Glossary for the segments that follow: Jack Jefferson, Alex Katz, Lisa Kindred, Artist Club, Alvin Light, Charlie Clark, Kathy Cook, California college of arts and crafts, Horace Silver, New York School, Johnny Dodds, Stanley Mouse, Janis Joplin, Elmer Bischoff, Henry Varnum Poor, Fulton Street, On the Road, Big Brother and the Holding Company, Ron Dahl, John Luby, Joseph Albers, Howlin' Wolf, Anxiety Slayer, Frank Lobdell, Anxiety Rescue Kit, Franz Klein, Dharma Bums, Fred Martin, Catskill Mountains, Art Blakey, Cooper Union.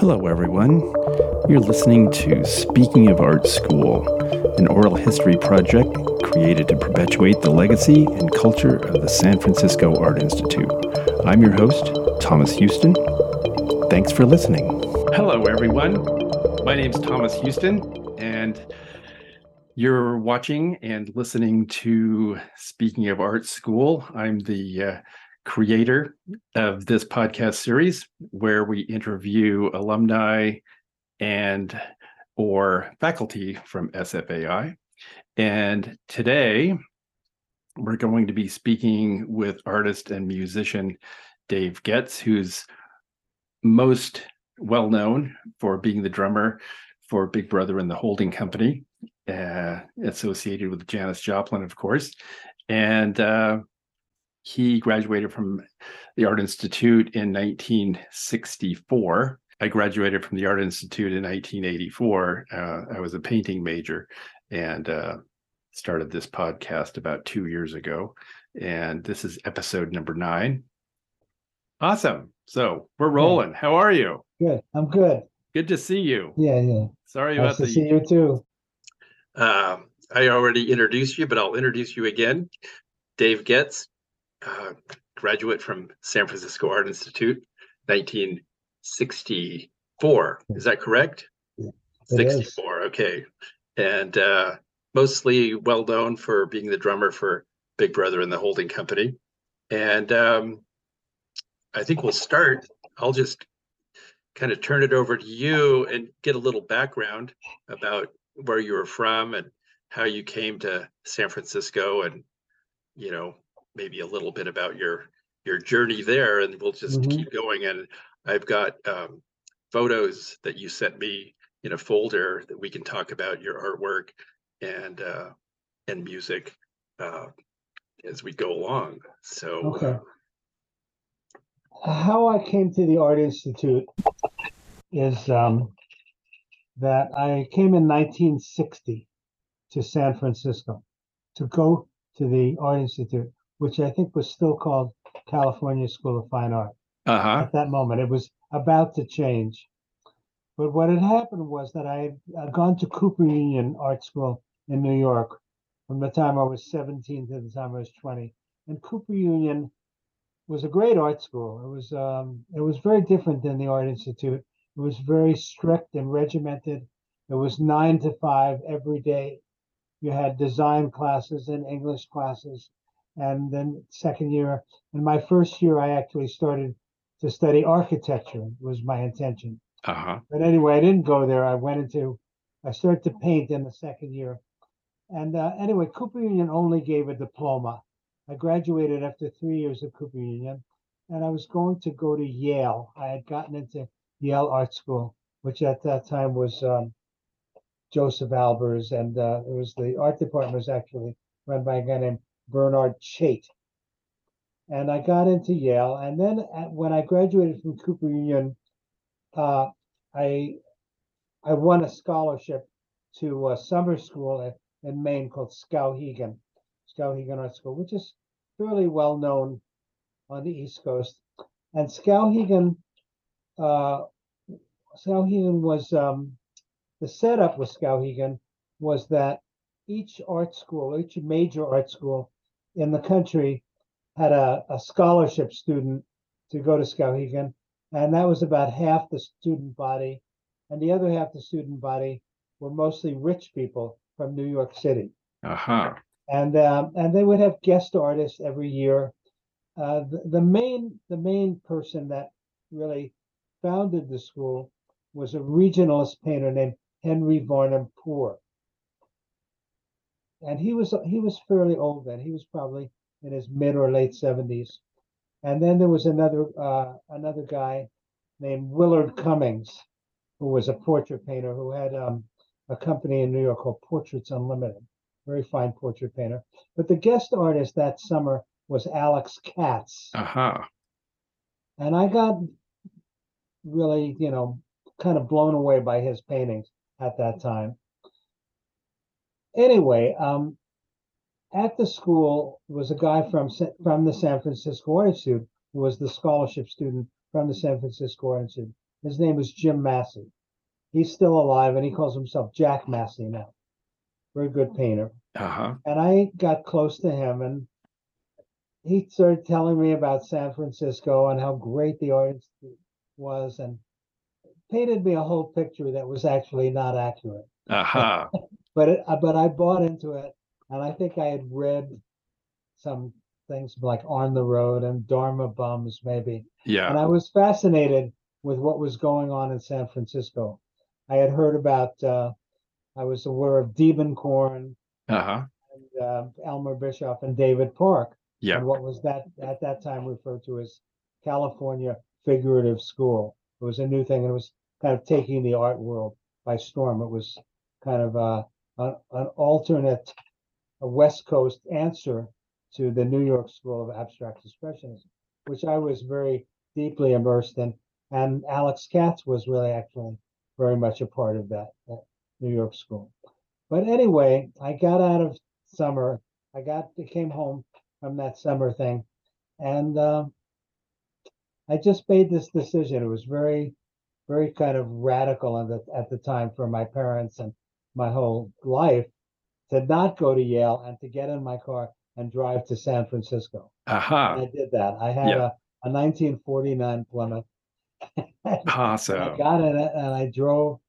Hello, everyone. You're listening to Speaking of Art School, an oral history project created to perpetuate the legacy and culture of the San Francisco Art Institute. I'm your host, Thomas Houston. Thanks for listening. Hello, everyone. My name's Thomas Houston, and you're watching and listening to Speaking of Art School. I'm the creator of this podcast series where we interview alumni and or faculty from SFAI. And today we're going to be speaking with artist and musician Dave Goetz, who's most well known for being the drummer for Big Brother and the Holding Company, associated with Janis Joplin, of course. And he graduated from the Art Institute in 1964. I graduated from the Art Institute in 1984. I was a painting major and started this podcast about 2 years ago. And this is episode number 9. Awesome. So we're rolling. Yeah. How are you? Good. I'm good. Good to see you. Yeah. Sorry nice about to see you too. I already introduced you, but I'll introduce you again. Dave Goetz. Graduate from San Francisco Art Institute, 1964. Is that correct? Yeah, 64. Is. Okay. And mostly well known for being the drummer for Big Brother and the Holding Company. And I think we'll start. I'll just kind of turn it over to you and get a little background about where you were from and how you came to San Francisco, and you know, maybe a little bit about your journey there, and we'll just keep going. And I've got photos that you sent me in a folder that we can talk about your artwork and music as we go along. So okay. How I came to the Art Institute is that I came in 1960 to San Francisco to go to the Art Institute, which I think was still called California School of Fine Art. At that moment. It was about to change. But what had happened was that I had gone to Cooper Union Art School in New York from the time I was 17 to the time I was 20. And Cooper Union was a great art school. It was very different than the Art Institute. It was very strict and regimented. It was 9 to 5 every day. You had design classes and English classes. And then second year, in my first year, I actually started to study architecture, was my intention. But anyway, I didn't go there. I started to paint in the second year. And anyway, Cooper Union only gave a diploma. I graduated after 3 years of Cooper Union, and I was going to go to Yale. I had gotten into Yale Art School, which at that time was Joseph Albers, and it was the art department was actually run by a guy named Bernard Chait. And I got into Yale. And then when I graduated from Cooper Union, I won a scholarship to a summer school in Maine called Skowhegan Art School, which is fairly well known on the East Coast. And Skowhegan was, the setup with Skowhegan was that each major art school in the country had a scholarship student to go to Skowhegan, and that was about half the student body, and the other half the student body were mostly rich people from New York City. And they would have guest artists every year. The main person that really founded the school was a regionalist painter named Henry Varnum Poor, and he was fairly old then. He was probably in his mid or late 70s. And then there was another guy named Willard Cummings, who was a portrait painter who had a company in New York called Portraits Unlimited, very fine portrait painter. But the guest artist that summer was Alex Katz. And I got really, kind of blown away by his paintings at that time. Anyway, at the school was a guy from the San Francisco Art Institute, who was the scholarship student from the San Francisco Art Institute. His name is Jim Massey. He's still alive, and he calls himself Jack Massey now. Very good painter. Uh-huh. And I got close to him, and he started telling me about San Francisco and how great the Art Institute was, and painted me a whole picture that was actually not accurate. Uh-huh. But I bought into it, and I think I had read some things like On the Road and Dharma Bums, maybe. Yeah. And I was fascinated with what was going on in San Francisco. I had heard about, I was aware of Diebenkorn, uh-huh, and Elmer Bischoff and David Park, yeah, and what was that at that time referred to as California Figurative School. It was a new thing, and it was kind of taking the art world by storm. It was kind of an alternate, a West Coast answer to the New York School of Abstract Expressionism, which I was very deeply immersed in. And Alex Katz was really actually very much a part of that, that New York School. But anyway, I got out of summer. I came home from that summer thing, and I just made this decision. It was very, very kind of radical at the time for my parents and my whole life to not go to Yale and to get in my car and drive to San Francisco. Aha! And I did that. I had a 1949 Plymouth. Awesome. I got in it and I drove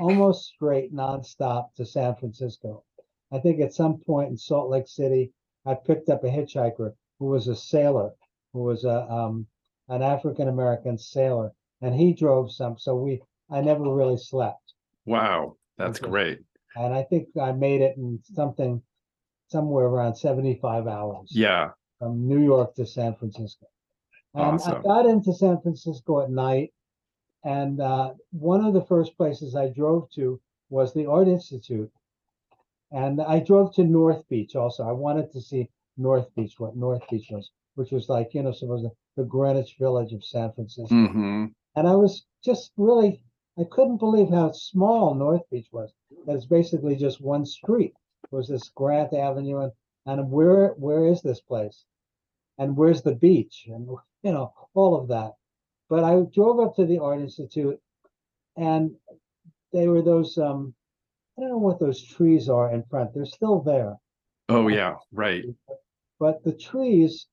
almost straight nonstop to San Francisco. I think at some point in Salt Lake City, I picked up a hitchhiker who was a sailor, who was an African-American sailor, and he drove some. So I never really slept. Wow, that's great. And I think I made it in somewhere around 75 hours. Yeah. From New York to San Francisco. Awesome. I got into San Francisco at night, and one of the first places I drove to was the Art Institute. And I drove to North Beach also. I wanted to see North Beach, what North Beach was, which was like, supposed the Greenwich Village of San Francisco. Mm-hmm. And I was just really, I couldn't believe how small North Beach was. It's basically just one street. It was this Grant Avenue, and where is this place? And where's the beach? And, all of that. But I drove up to the Art Institute, and they were those, I don't know what those trees are in front. They're still there. Oh, yeah, right. But the trees,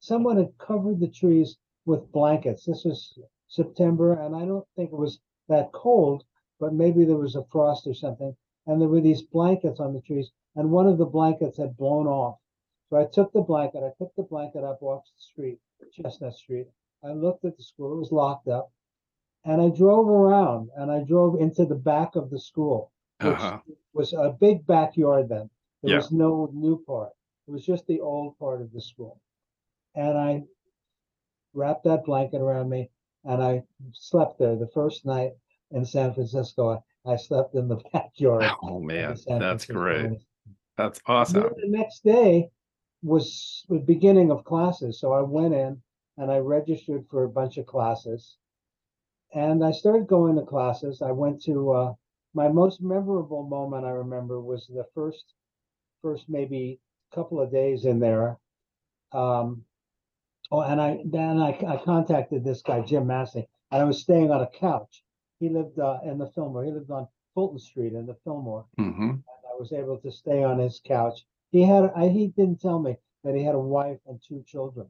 someone had covered the trees with blankets. This was September, and I don't think it was that cold, but maybe there was a frost or something. And there were these blankets on the trees, and one of the blankets had blown off. So I picked the blanket up off the street, Chestnut Street. I looked at the school. It was locked up. And I drove around, and I drove into the back of the school, which uh-huh. was a big backyard then. There was no new part. It was just the old part of the school. And I wrapped that blanket around me, and I slept there the first night in San Francisco. I slept in the backyard. Oh, man, that's great. That's awesome. The next day was the beginning of classes. So I went in and I registered for a bunch of classes. And I started going to classes. I went to my most memorable moment, I remember, was the first maybe couple of days in there. And I contacted this guy, Jim Massey, and I was staying on a couch. He lived in the Fillmore. He lived on Fulton Street in the Fillmore. Mm-hmm. And I was able to stay on his couch. He didn't tell me that he had a wife and two children.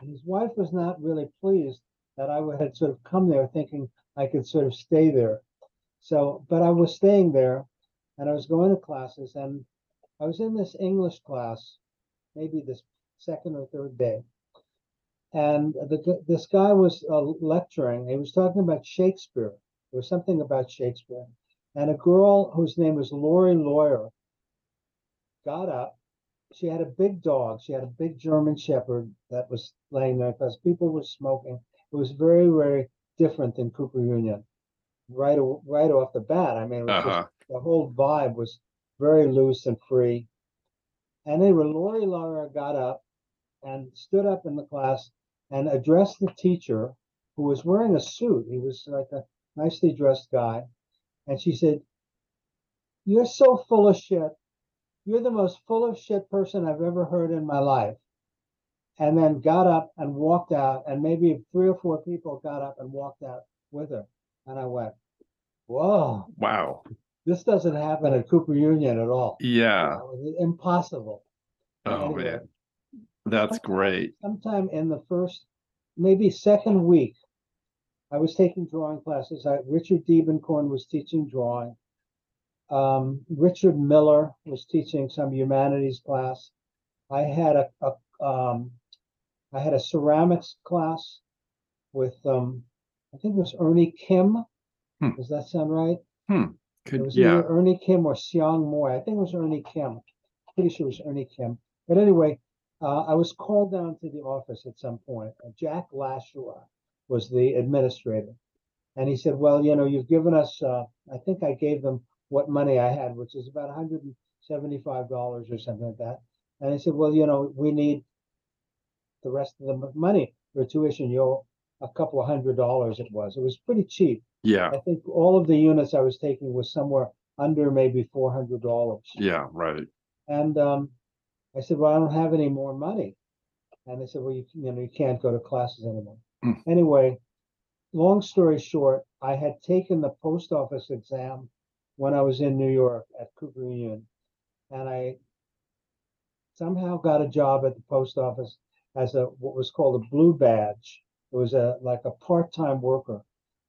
His wife was not really pleased that I had sort of come there thinking I could sort of stay there. So, but I was staying there, and I was going to classes, and I was in this English class, maybe this second or third day. And this guy was lecturing. He was talking about Shakespeare. There was something about Shakespeare. And a girl whose name was Lori Lawyer got up. She had a big dog. She had a big German Shepherd that was laying there because people were smoking. It was very, very different than Cooper Union. Right off the bat, I mean, it was uh-huh. just, the whole vibe was very loose and free. And anyway, Lori Lawyer got up and stood up in the class and addressed the teacher, who was wearing a suit. He was like a nicely dressed guy. And she said, "You're so full of shit. You're the most full of shit person I've ever heard in my life." And then got up and walked out. And maybe 3 or 4 people got up and walked out with her. And I went, whoa. Wow. This doesn't happen at Cooper Union at all. Yeah. You know, impossible. Oh, anyway, man. That's great. Sometime in the first, maybe second week, I was taking drawing classes. Richard Diebenkorn was teaching drawing. Richard Miller was teaching some humanities class. I had a ceramics class with I think it was Ernie Kim. Does that sound right? It was either Ernie Kim or Seong Moy. I think it was Ernie Kim. Pretty sure it was Ernie Kim. But anyway, I was called down to the office at some point. Jack Lashua was the administrator, and he said, "Well, you know, you've given us. I think I gave them what money I had, which is about $175 or something like that." And I said, "Well, you know, we need the rest of the money for tuition. You owe a couple of $100." It was. It was pretty cheap. Yeah, I think all of the units I was taking was somewhere under maybe $400. Yeah, right. And I said, well, I don't have any more money. And they said, well, you can't go to classes anymore. Anyway, long story short, I had taken the post office exam when I was in New York at Cooper Union, and I somehow got a job at the post office as what was called a blue badge. It was like a part-time worker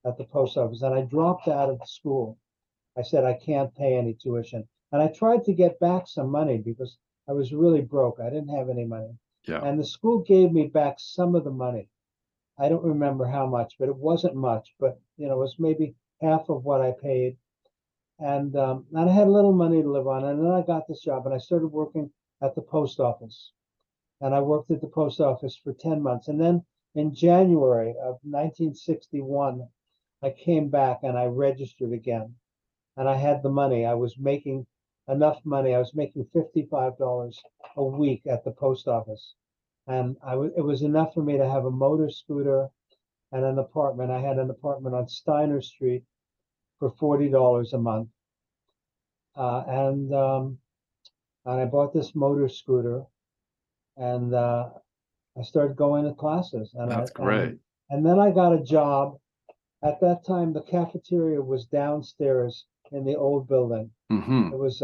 at the post office, and I dropped out of school. I said, I can't pay any tuition. And I tried to get back some money because I was really broke. I didn't have any money. Yeah. And the school gave me back some of the money. I don't remember how much, but it wasn't much. But, you know, it was maybe half of what I paid. And I had a little money to live on. And then I got this job, and I started working at the post office. And I worked at the post office for 10 months. And then in January of 1961, I came back and I registered again. And I had the money. I was making enough money. I was making $55 a week at the post office. And it was enough for me to have a motor scooter and an apartment. I had an apartment on Steiner Street for $40 a month. And I bought this motor scooter, and I started going to classes. And that's great. And then I got a job. At that time, the cafeteria was downstairs in the old building. Mm-hmm. It was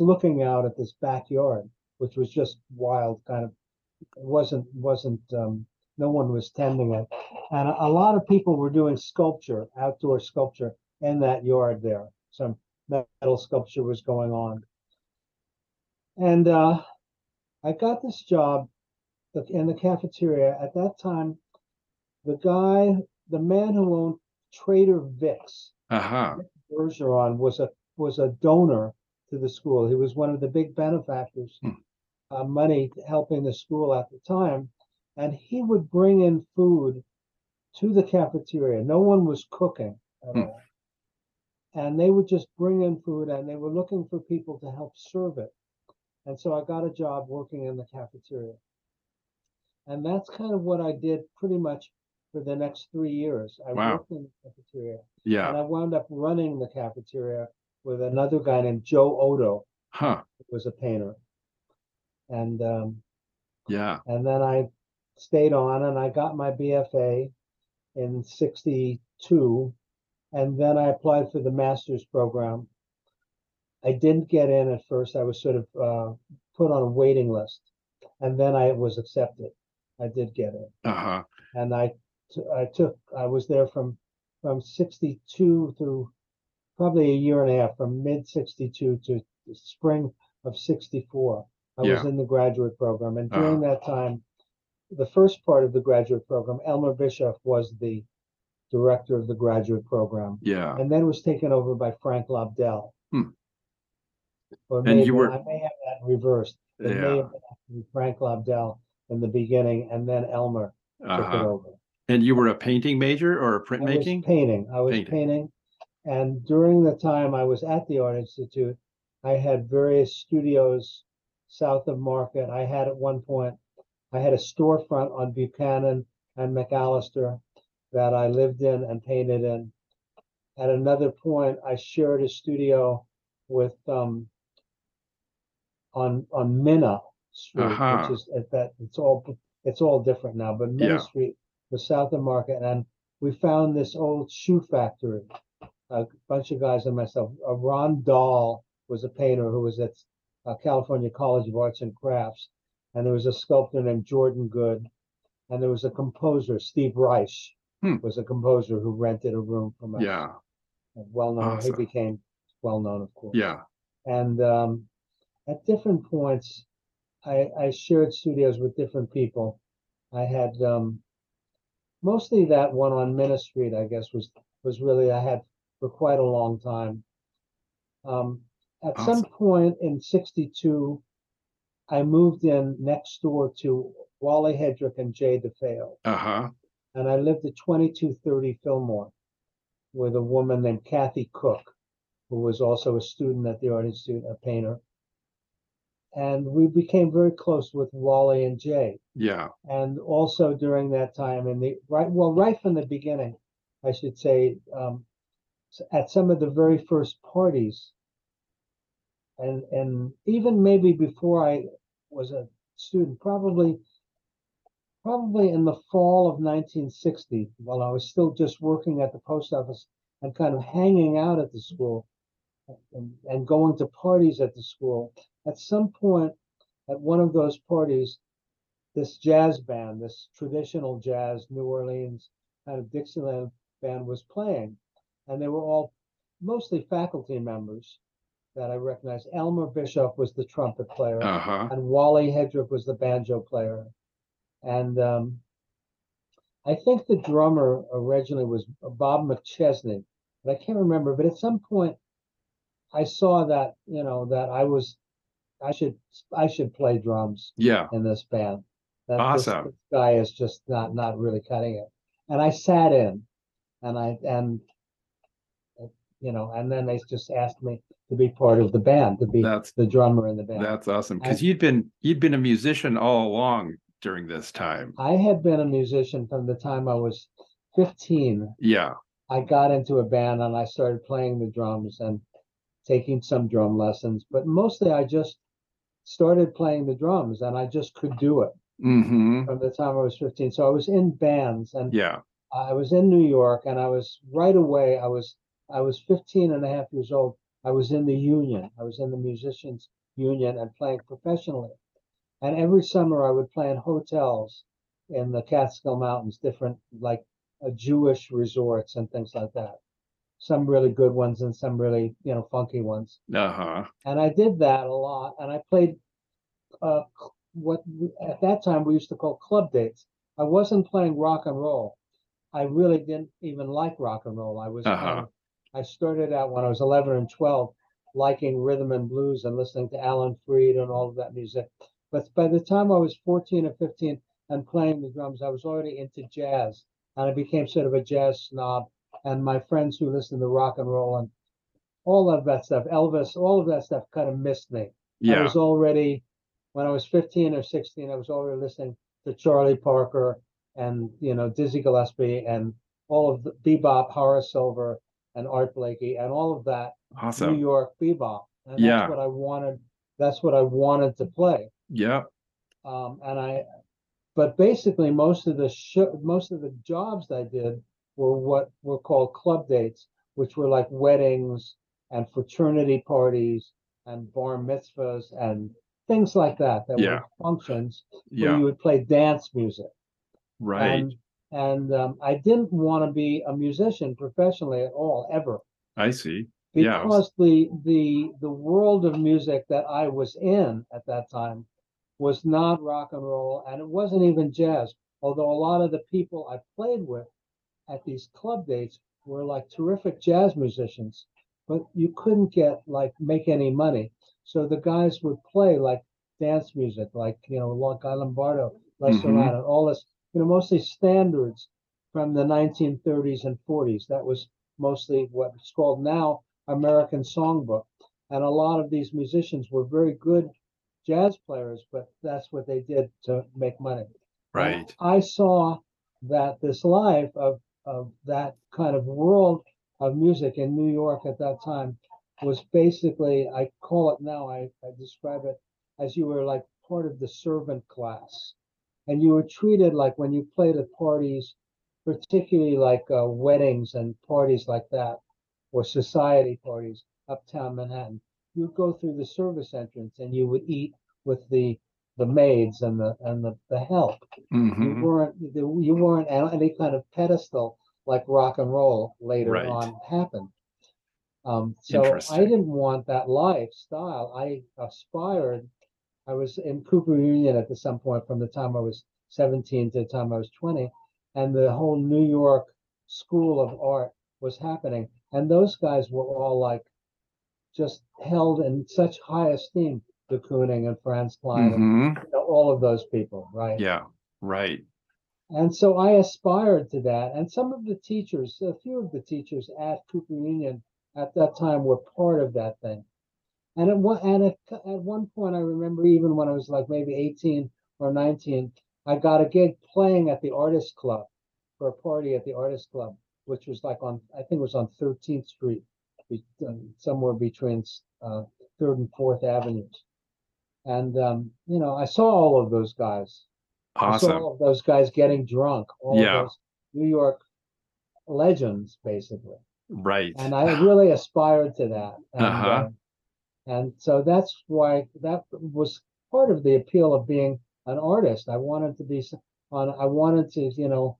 looking out at this backyard, which was just wild, kind of. It wasn't no one was tending it, and a lot of people were doing sculpture, outdoor sculpture, in that yard there. Some metal sculpture was going on, and I got this job in the cafeteria. At that time, the man who owned Trader Vic's, Vic Bergeron, was a donor to the school. He was one of the big benefactors. Money helping the school at the time, and he would bring in food to the cafeteria. No one was cooking at all, and they would just bring in food, and they were looking for people to help serve it. And so I got a job working in the cafeteria, and that's kind of what I did pretty much for the next 3 years. I worked in the cafeteria, and I wound up running the cafeteria with another guy named Joe Odo, who was a painter. And and then I stayed on, and I got my BFA in 1962, and then I applied for the master's program. I didn't get in at first. I was sort of put on a waiting list, and then I was accepted. I did get in, and I was there from 1962 through probably a year and a half, from mid 1962 to the spring of 1964. I was in the graduate program, and during that time, the first part of the graduate program, Elmer Bischoff was the director of the graduate program. Yeah, and then was taken over by Frank Lobdell. Or maybe, and I may have that reversed. It may have been Frank Lobdell in the beginning, and then Elmer took it over. And you were a painting major or a printmaking? I was painting. I was painting, and during the time I was at the Art Institute, I had various studios south of Market. I had at one point, I had a storefront on Buchanan and McAllister that I lived in and painted in. At another point, I shared a studio with on Minna Street, which is at that it's all different now. But Minna Street was south of Market, and we found this old shoe factory. A bunch of guys and myself. Ron Dahl was a painter who was at California College of Arts and Crafts. And there was a sculptor named Jordan Good. And there was a composer, Steve Reich, was a composer who rented a room from us. Yeah. Well-known. Awesome. He became well-known, of course. Yeah. And at different points, I shared studios with different people. I had mostly that one on Minna Street, I guess, was really I had for quite a long time. At some point in 1962, I moved in next door to Wally Hedrick and Jay DeFeo. Uh-huh. And I lived at 2230 Fillmore with a woman named Kathy Cook, who was also a student at the Art Institute, a painter. And we became very close with Wally and Jay. Yeah. And also during that time, in the right from the beginning, I should say, at some of the very first parties, and even maybe before I was a student, probably in the fall of 1960, while I was still just working at the post office and kind of hanging out at the school and going to parties at the school. At some point at one of those parties, this jazz band, this traditional jazz, New Orleans kind of Dixieland band was playing. And they were all mostly faculty members that I recognized. Elmer Bischoff was the trumpet player, and Wally Hedrick was the banjo player. And I think the drummer originally was Bob McChesney, but I can't remember. But at some point, I saw that, you know, that I should play drums in this band. That awesome. This guy is just not really cutting it. And I sat in, and you know, and then they just asked me to be part of the band, to be the drummer in the band. That's awesome, because you'd been a musician all along during this time. I had been a musician from the time I was 15. Yeah. I got into a band and I started playing the drums and taking some drum lessons, but mostly I just started playing the drums and I just could do it from the time I was 15. So I was in bands, and I was in New York, and I was right away, I was 15 and a half years old. I was in the union. I was in the musicians union and playing professionally. And every summer I would play in hotels in the Catskill Mountains, different like Jewish resorts and things like that. Some really good ones and some really, you know, funky ones. And I did that a lot. And I played what at that time we used to call club dates. I wasn't playing rock and roll. I really didn't even like rock and roll. I was I started out when I was 11 and 12, liking rhythm and blues and listening to Alan Freed and all of that music. But by the time I was 14 or 15 and playing the drums, I was already into jazz. And I became sort of a jazz snob. And my friends who listened to rock and roll and all of that stuff, Elvis, all of that stuff kind of missed me. Yeah. I was already, when I was 15 or 16, I was already listening to Charlie Parker and, you know, Dizzy Gillespie and all of the bebop, Horace Silver, and Art Blakey and all of that. Awesome. New York bebop. And that's what I wanted. That's what I wanted to play. Yeah. But basically most of the jobs I did were what were called club dates, which were like weddings and fraternity parties and bar mitzvahs and things like that. That were functions where you would play dance music. Right. And I didn't want to be a musician professionally at all, ever. I see. Because the world of music that I was in at that time was not rock and roll, and it wasn't even jazz. Although a lot of the people I played with at these club dates were like terrific jazz musicians, but you couldn't make any money. So the guys would play like dance music, like, you know, Guy Lombardo, Les Serrano, all this. You know, mostly standards from the 1930s and 40s. That was mostly what's called now American Songbook. And a lot of these musicians were very good jazz players, but that's what they did to make money. Right. And I saw that this life of that kind of world of music in New York at that time was basically, I call it now, I describe it as you were like part of the servant class. And you were treated like when you played at parties, particularly like weddings and parties like that, or society parties, uptown Manhattan. You would go through the service entrance and you would eat with the maids and the help. Mm-hmm. You weren't on any kind of pedestal like rock and roll later right. on happened. So I didn't want that lifestyle. I aspired. I was in Cooper Union at some point from the time I was 17 to the time I was 20, and the whole New York School of Art was happening. And those guys were all like just held in such high esteem, de Kooning and Franz Klein, mm-hmm. and all of those people, right? Yeah, right. And so I aspired to that. And some of the teachers, a few of the teachers at Cooper Union at that time were part of that thing. And at one point, I remember even when I was like maybe 18 or 19, I got a gig playing at the Artist Club, for a party at the Artist Club, which was like on, I think it was on 13th Street, somewhere between 3rd and 4th Avenues. And, you know, I saw all of those guys. Awesome. I saw all of those guys getting drunk, all yeah. of those New York legends, basically. Right. And I really aspired to that. And, and so that's why that was part of the appeal of being an artist. I wanted to, you know,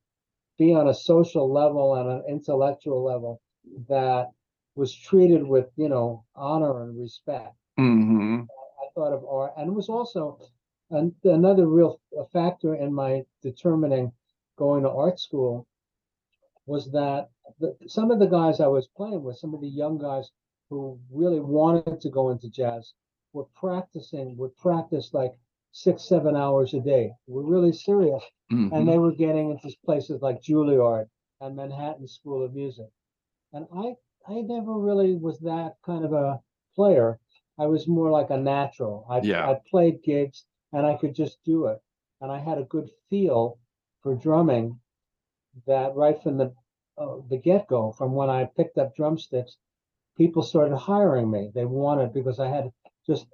be on a social level and an intellectual level that was treated with, you know, honor and respect. Mm-hmm. I thought of art, and it was also another real factor in my determining going to art school was that some of the guys I was playing with, some of the young guys who really wanted to go into jazz, would practice like 6-7 hours a day. Were really serious. Mm-hmm. And they were getting into places like Juilliard and Manhattan School of Music. And I never really was that kind of a player. I was more like a natural. I played gigs and I could just do it. And I had a good feel for drumming that right from the get-go, from when I picked up drumsticks, people started hiring me. They wanted, because I had just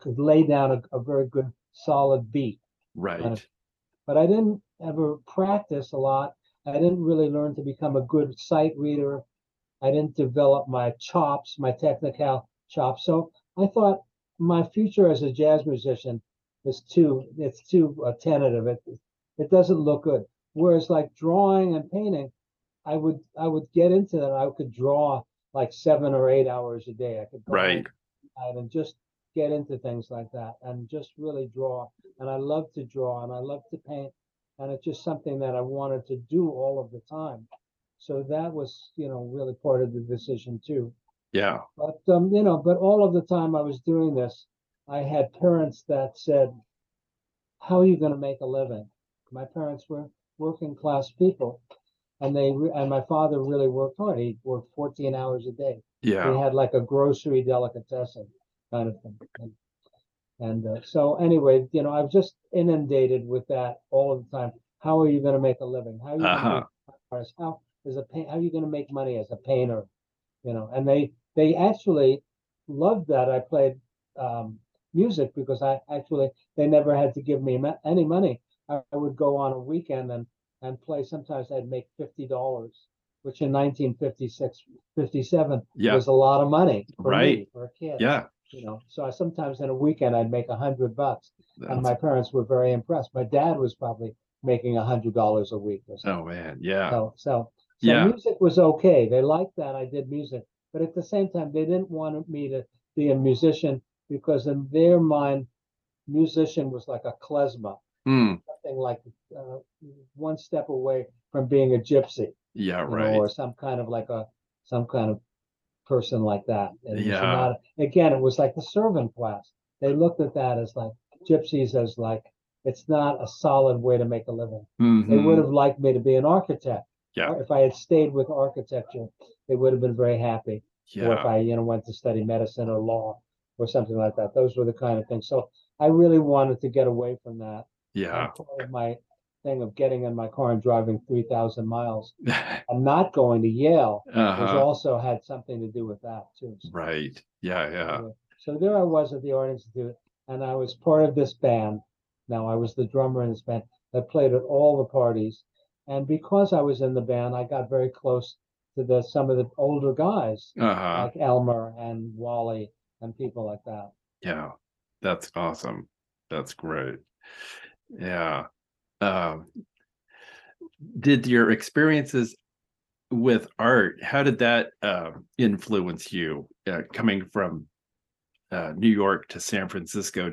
could lay down a very good solid beat. Right. Kind of. But I didn't ever practice a lot. I didn't really learn to become a good sight reader. I didn't develop my chops, my technical chops. So I thought my future as a jazz musician is too tentative. It doesn't look good. Whereas like drawing and painting, I would get into that. I could draw like 7 or 8 hours a day. I could go right. and just get into things like that and just really draw. And I love to draw and I love to paint. And it's just something that I wanted to do all of the time. So that was, you know, really part of the decision too. Yeah. But, you know, but all of the time I was doing this, I had parents that said, how are you going to make a living? My parents were working class people. And and my father really worked hard. He worked 14 hours a day. Yeah. He had like a grocery delicatessen kind of thing. And so anyway, you know, I was just inundated with that all of the time. How are you going to make a living? How are you going to make an artist? How are you going to make money as a painter? You know, and they actually loved that I played music, because they never had to give me any money. I would go on a weekend and play. Sometimes I'd make $50, which in 1956, 57 yeah. was a lot of money for right. me, for a kid. Yeah. You know, so sometimes in a weekend I'd make $100, and my parents were very impressed. My dad was probably making $100 a week or something. Oh man, yeah. So yeah. music was okay. They liked that I did music, but at the same time they didn't want me to be a musician, because in their mind, musician was like a klezmer. Mm. Something like one step away from being a gypsy, yeah, right, or some kind of person like that. And yeah. It was like the servant class. They looked at that as like gypsies, as like it's not a solid way to make a living. Mm-hmm. They would have liked me to be an architect. Yeah, if I had stayed with architecture, they would have been very happy. Yeah, or if I went to study medicine or law or something like that. Those were the kind of things. So I really wanted to get away from that. Yeah. My thing of getting in my car and driving 3,000 miles and not going to Yale, which also had something to do with that too. So, right. Yeah. Yeah. So there I was at the Art Institute, and I was part of this band. Now I was the drummer in this band that played at all the parties. And because I was in the band, I got very close to some of the older guys, like Elmer and Wally and people like that. Yeah, that's awesome. That's great. Yeah. Did your experiences with art, how did that influence you coming from New York to San Francisco?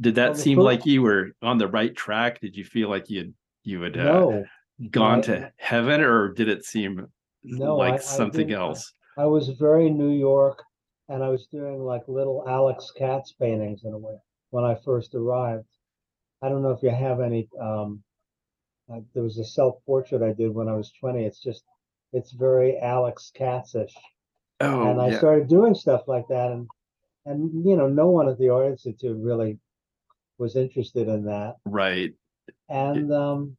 Did that seem like you were on the right track? Did you feel like you had gone to heaven, or did it seem something else? I was very New York, and I was doing like little Alex Katz paintings in a way when I first arrived. I don't know if you have any. There was a self-portrait I did when I was 20. It's very Alex Katz-ish. Oh, and I started doing stuff like that, and you know, no one at the Art Institute really was interested in that. Right. And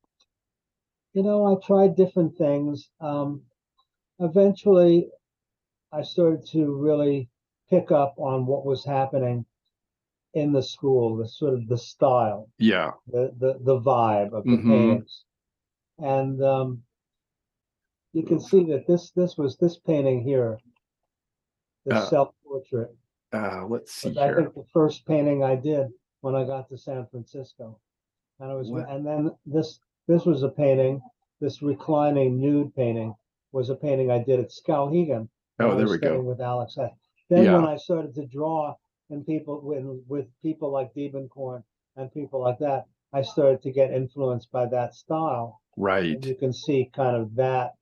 you know, I tried different things. Eventually, I started to really pick up on what was happening in the school, the sort of the style, the vibe of the paintings. And you can see that this was this painting here, the self-portrait. Let's see here. I think the first painting I did when I got to San Francisco, and then this was a painting. This reclining nude painting was a painting I did at Skowhegan. Oh, there we go. With Alex. Then when I started to draw and people with people like Diebenkorn and people like that, I started to get influenced by that style. Right. And you can see kind of that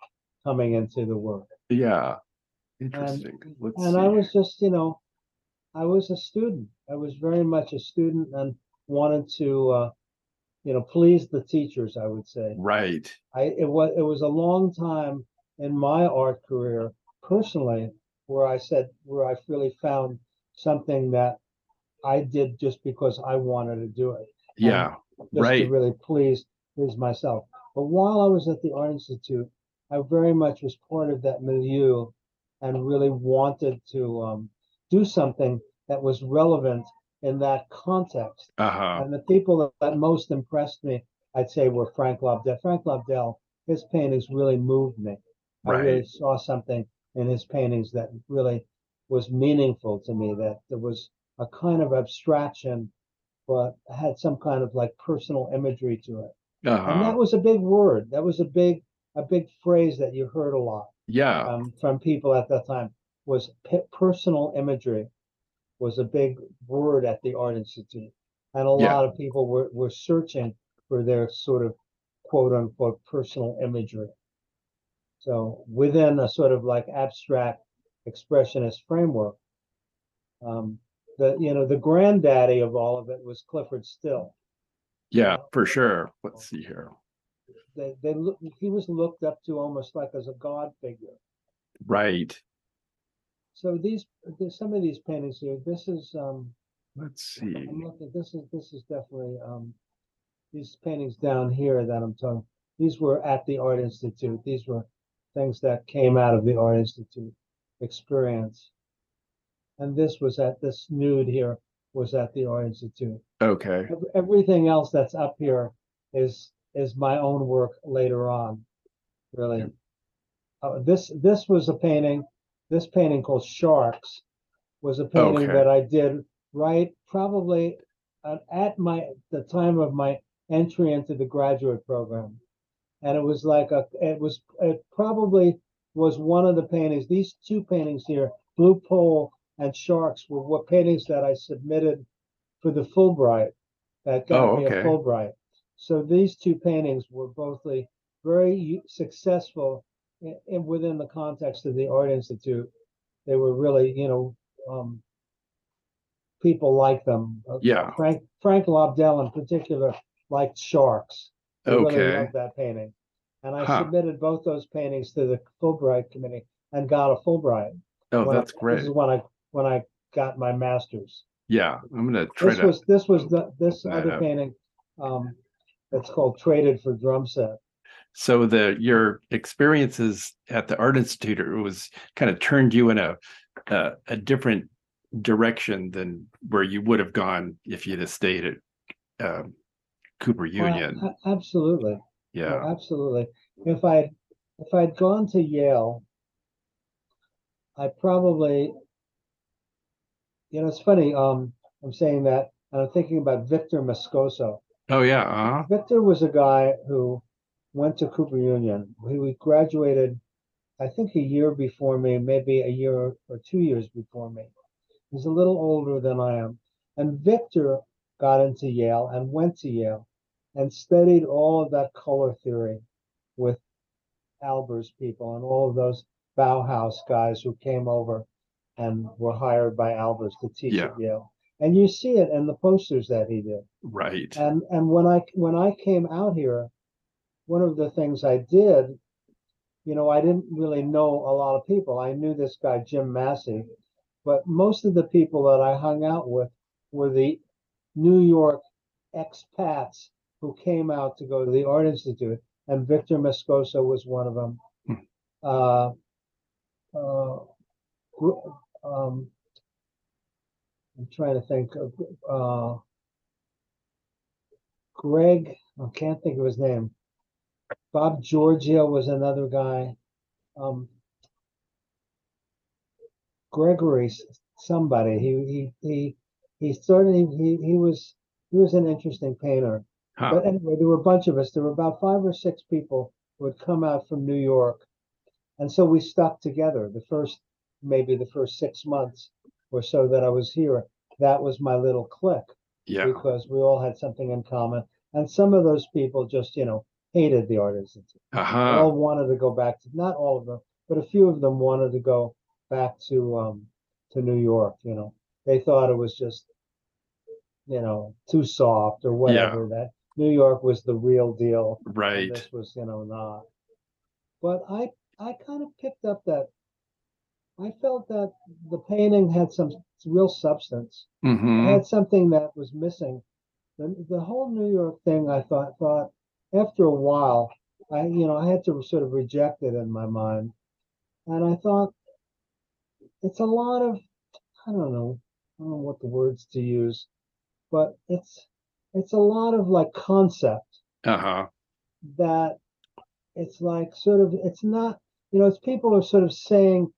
coming into the work. Yeah. Interesting. Let's see. I was just, you know, I was a student. I was very much a student and wanted to, you know, please the teachers, I would say. Right. It was a long time in my art career, personally, where I really found something that I did just because I wanted to do it. Yeah, right. To really please myself. But while I was at the Art Institute, I very much was part of that milieu and really wanted to do something that was relevant in that context. And the people that most impressed me, I'd say, were Frank Lobdell. Frank Lobdell, his paintings really moved me. Right. I really saw something in his paintings that really was meaningful to me, that there was a kind of abstraction, but had some kind of like personal imagery to it. And that was a big word. That was a big phrase that you heard a lot. Yeah. From people at that time, was personal imagery was a big word at the Art Institute. And a lot of people were searching for their sort of quote unquote personal imagery. So within a sort of like abstract expressionist framework, the granddaddy of all of it was Clifford Still. Yeah, for sure. Let's see here. He was looked up to almost like as a god figure. Right. So some of these paintings here. This is. Let's see. This is definitely these paintings down here that I'm talking. These were at the Art Institute. These were things that came out of the Art Institute experience. And this nude here was at the Art Institute. Okay. Everything else that's up here is my own work later on, really. This was a painting. This painting called Sharks was a painting that I did probably at the time of my entry into the graduate program. And it was like it probably was one of the paintings. These two paintings here, Blue Pole and Sharks, were paintings that I submitted for the Fulbright, that got me a Fulbright. So these two paintings were both very successful within the context of the Art Institute. They were really, you know, people liked them. Yeah. Frank Lobdell in particular liked Sharks. They really loved that painting. And I submitted both those paintings to the Fulbright committee and got a Fulbright. Oh, that's great. This is when I got my master's. Yeah, I'm gonna try to. This was other painting that's called Traded for Drum Set. So your experiences at the Art Institute, it was kind of turned you in a different direction than where you would have gone if you'd have stayed at Cooper Union. Absolutely. Yeah. Oh, absolutely. If I'd gone to Yale, I probably, you know, it's funny. I'm saying that, and I'm thinking about Victor Moscoso. Oh yeah. Uh-huh. Victor was a guy who went to Cooper Union. He graduated, I think, a year before me, maybe a year or 2 years before me. He's a little older than I am. And Victor got into Yale and went to Yale and studied all of that color theory with Albers people and all of those Bauhaus guys who came over and were hired by Albers to teach at Yale. And you see it in the posters that he did. Right. And when I came out here, one of the things I did, you know, I didn't really know a lot of people. I knew this guy, Jim Massey, but most of the people that I hung out with were the New York expats who came out to go to the Art Institute. And Victor Moscoso was one of them. I'm trying to think. Greg, I can't think of his name. Bob Giorgio was another guy. Gregory, somebody. He was an interesting painter. Huh. But anyway, there were a bunch of us. There were about 5 or 6 people who had come out from New York. And so we stuck together maybe the first 6 months or so that I was here. That was my little clique. Yeah. Because we all had something in common. And some of those people just, you know, hated the Art Institute. Uh-huh. They all wanted to go back to, not all of them, but a few of them wanted to go back to New York, you know. They thought it was just, you know, too soft or whatever. Yeah. That New York was the real deal. Right. This was, you know, not. But I kind of picked up that I felt that the painting had some real substance. Mm-hmm. It had something that was missing. The whole New York thing, I thought after a while, I had to sort of reject it in my mind. And I thought it's a lot of, I don't know what the words to use, but it's a lot of like concept. Uh-huh. That it's like sort of, it's not, you know, it's people are sort of saying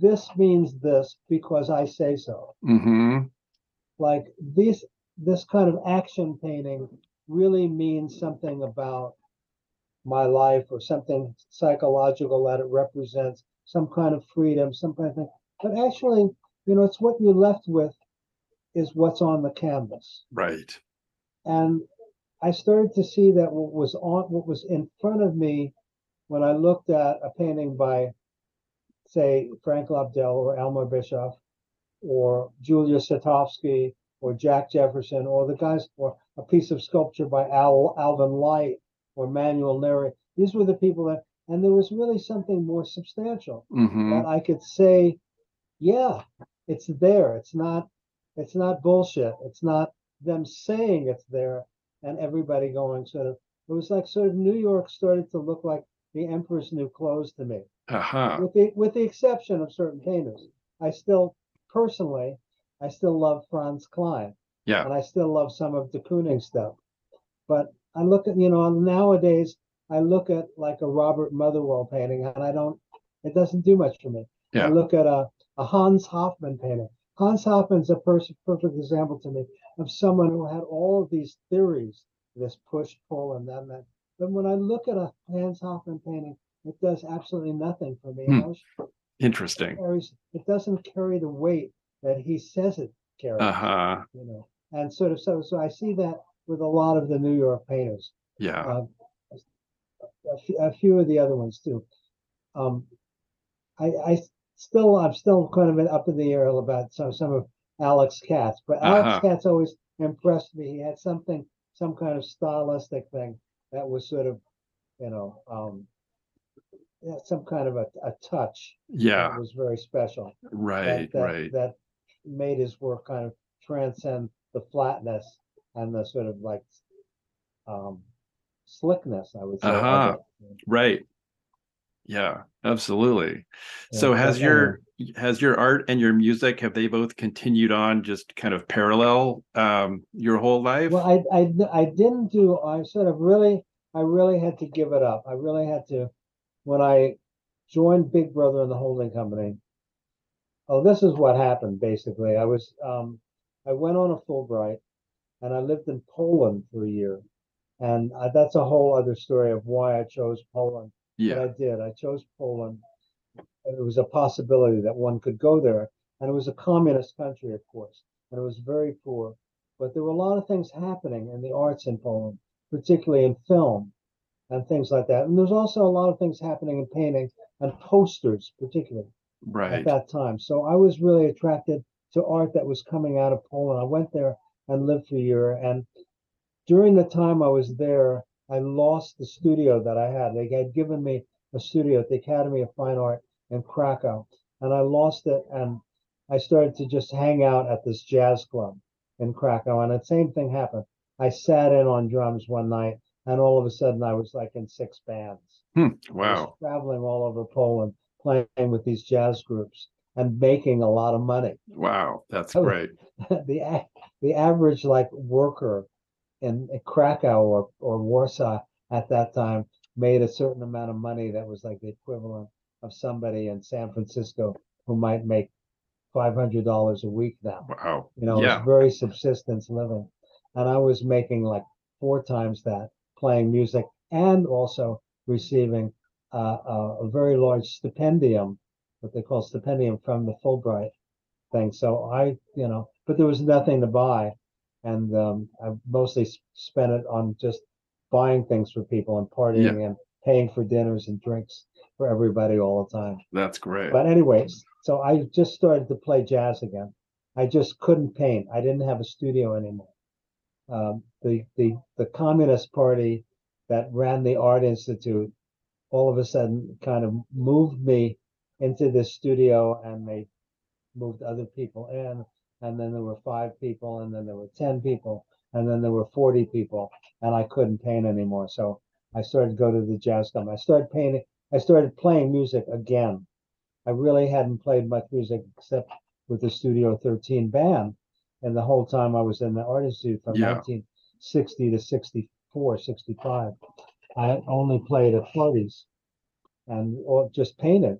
this means this because I say so. Mm-hmm. Like this kind of action painting really means something about my life or something psychological that it represents, some kind of freedom, some kind of thing. But actually, you know, it's what you're left with is what's on the canvas. Right. And I started to see that what was in front of me when I looked at a painting by, say, Frank Lobdell or Elmer Bischoff or Julia Satovsky or Jack Jefferson or the guys, or a piece of sculpture by Alvin Light or Manuel Neri. These were the people that, and there was really something more substantial. Mm-hmm. That I could say, yeah, it's there. It's not bullshit. It's not them saying it's there and everybody going sort of, it was like sort of New York started to look like the Emperor's New Clothes to me. Uh-huh. With the exception of certain painters. I still love Franz Klein. Yeah. And I still love some of de Kooning stuff. But I look at, you know, nowadays I look at like a Robert Motherwell painting and it doesn't do much for me. Yeah. I look at a Hans Hofmann painting. Hans Hofmann's a perfect example to me of someone who had all of these theories, this push, pull, and that. But when I look at a Hans Hofmann painting, it does absolutely nothing for me. Interesting. It doesn't carry the weight that he says it carries. Uh-huh. You know, and sort of so I see that with a lot of the New York painters. Yeah. A few of the other ones too. I'm still kind of up in the air about some of Alex Katz, but Alex Katz always impressed me. He had something, some kind of stylistic thing that was sort of, you know, some kind of a touch. Yeah, that was very special. Right, that made his work kind of transcend the flatness and the sort of like slickness, I would say. Right. Yeah. Absolutely. Yeah, so has your art and your music, have they both continued on just kind of parallel your whole life? Well, I didn't do, I sort of really, I really had to give it up. I really had to, when I joined Big Brother and the Holding Company. Oh, this is what happened, basically. I was, I went on a Fulbright and I lived in Poland for a year. And that's a whole other story of why I chose Poland. Yeah, but I did. I chose Poland. It was a possibility that one could go there. And it was a communist country, of course. And it was very poor. But there were a lot of things happening in the arts in Poland, particularly in film and things like that. And there's also a lot of things happening in painting and posters, particularly at that time. So I was really attracted to art that was coming out of Poland. I went there and lived for a year. And during the time I was there, I lost the studio that I had. They had given me a studio at the Academy of Fine Art in Krakow, and I lost it, and I started to just hang out at this jazz club in Krakow, and the same thing happened. I sat in on drums one night, and all of a sudden I was like in 6 bands. Wow. I was traveling all over Poland, playing with these jazz groups and making a lot of money. Wow, that's great. The average like worker in Krakow or Warsaw at that time made a certain amount of money that was like the equivalent of somebody in San Francisco who might make $500 a week now. Wow. You know, yeah. It was very subsistence living. And I was making like 4 times that playing music and also receiving a very large stipendium, what they call stipendium from the Fulbright thing. So I, you know, but there was nothing to buy. And I mostly spent it on just buying things for people and partying and paying for dinners and drinks for everybody all the time. That's great. But anyways, so I just started to play jazz again. I just couldn't paint. I didn't have a studio anymore. The Communist Party that ran the Art Institute all of a sudden kind of moved me into this studio, and they moved other people in. And then there were 5 people, and then there were 10 people, and then there were 40 people, and I couldn't paint anymore. So I started to go to the jazz club. I started painting. I started playing music again. I really hadn't played much music except with the Studio 13 band, and the whole time I was in the Art Institute from 1960 to 64, 65. I only played at parties and or just painted,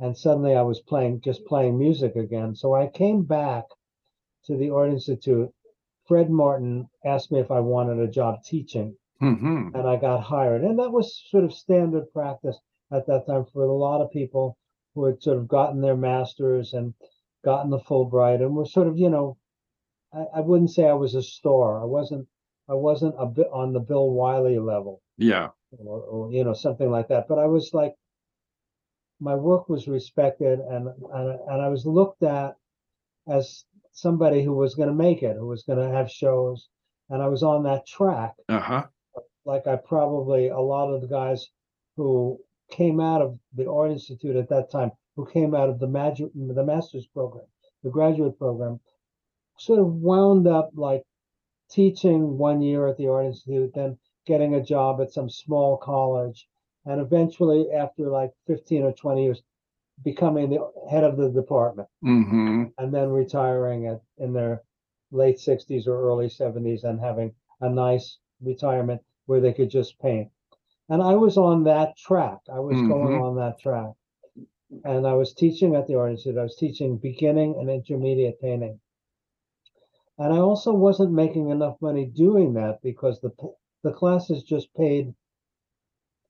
and suddenly I was just playing music again. So I came back to the Art Institute. Fred Martin asked me if I wanted a job teaching, and I got hired. And that was sort of standard practice at that time for a lot of people who had sort of gotten their masters and gotten the Fulbright and were sort of, you know, I wouldn't say I was a star. I wasn't a bit on the Bill Wiley level, or you know, something like that. But I was like, my work was respected, and I was looked at as somebody who was going to make it, who was going to have shows, and I was on that track. Like I probably, a lot of the guys who came out of the Art Institute at that time, who came out of the master's program, the graduate program, sort of wound up like teaching 1 year at the Art Institute, then getting a job at some small college, and eventually after like 15 or 20 years, becoming the head of the department, and then retiring in their late 60s or early 70s and having a nice retirement where they could just paint. And I was on that track. I was going on that track. And I was teaching at the Art Institute. I was teaching beginning and intermediate painting. And I also wasn't making enough money doing that because the classes just paid,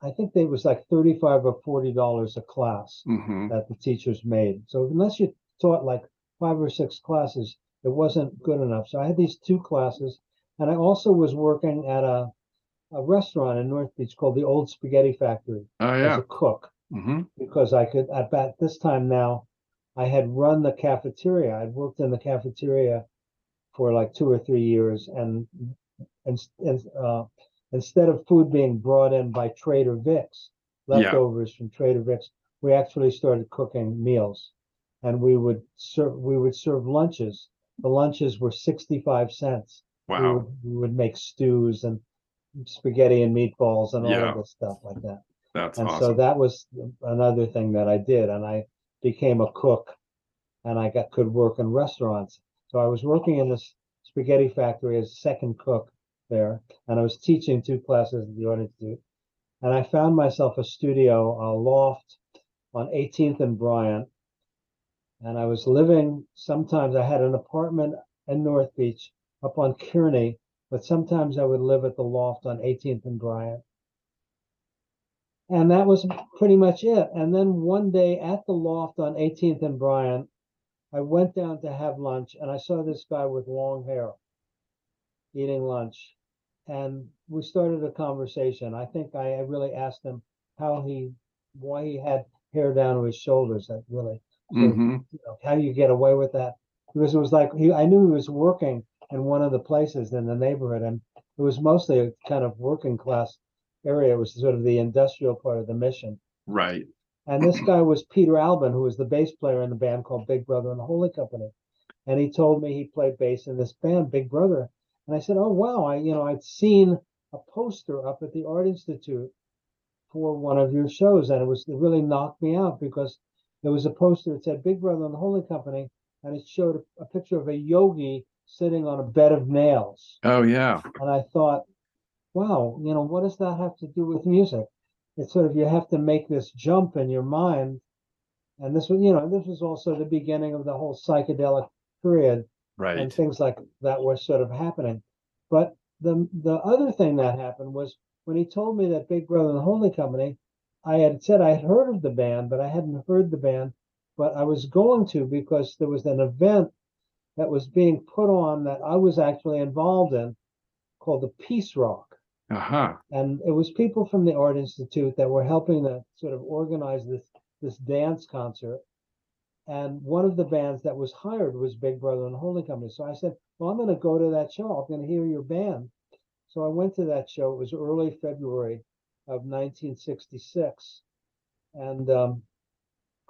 I think it was like $35 or $40 a class that the teachers made. So unless you taught like 5 or 6 classes, it wasn't good enough. So I had these 2 classes, and I also was working at a restaurant in North Beach called the Old Spaghetti Factory as a cook, because I could, at this time now, I had run the cafeteria. I'd worked in the cafeteria for like 2 or 3 years, and instead of food being brought in by Trader Vic's, leftovers from Trader Vic's, we actually started cooking meals, and we would serve lunches. The lunches were 65 cents. Wow. We would make stews and spaghetti and meatballs and all of this stuff like that. That's and awesome. So that was another thing that I did, and I became a cook, and I could work in restaurants. So I was working in this spaghetti factory as second cook there, and I was teaching two classes at the Art Institute. And I found myself a studio, a loft on 18th and Bryant. And I was living, sometimes I had an apartment in North Beach up on Kearney, but sometimes I would live at the loft on 18th and Bryant. And that was pretty much it. And then one day at the loft on 18th and Bryant, I went down to have lunch, and I saw this guy with long hair eating lunch. And we started a conversation. I think I really asked him why he had hair down to his shoulders. That really, how you get away with that? Because it was like, I knew he was working in one of the places in the neighborhood, and it was mostly a kind of working class area. It was sort of the industrial part of the Mission. Right. And this guy was Peter Albin, who was the bass player in the band called Big Brother and the Holding Company. And he told me he played bass in this band, Big Brother. And I said, oh, wow, I'd seen a poster up at the Art Institute for one of your shows. And it really knocked me out, because there was a poster that said Big Brother and the Holding Company. And it showed a picture of a yogi sitting on a bed of nails. Oh, yeah. And I thought, wow, what does that have to do with music? It's sort of, you have to make this jump in your mind. And this was, this was also the beginning of the whole psychedelic period. Right. And things like that were sort of happening. But the other thing that happened was when he told me that Big Brother and the Holding Company, I had said I had heard of the band, but I hadn't heard the band. But I was going to, because there was an event that was being put on that I was actually involved in called the Peace Rock. Uh-huh. And it was people from the Art Institute that were helping to sort of organize this dance concert. And one of the bands that was hired was Big Brother and the Holding Company. So I said, well, I'm going to go to that show. I'm going to hear your band. So I went to that show. It was early February of 1966. And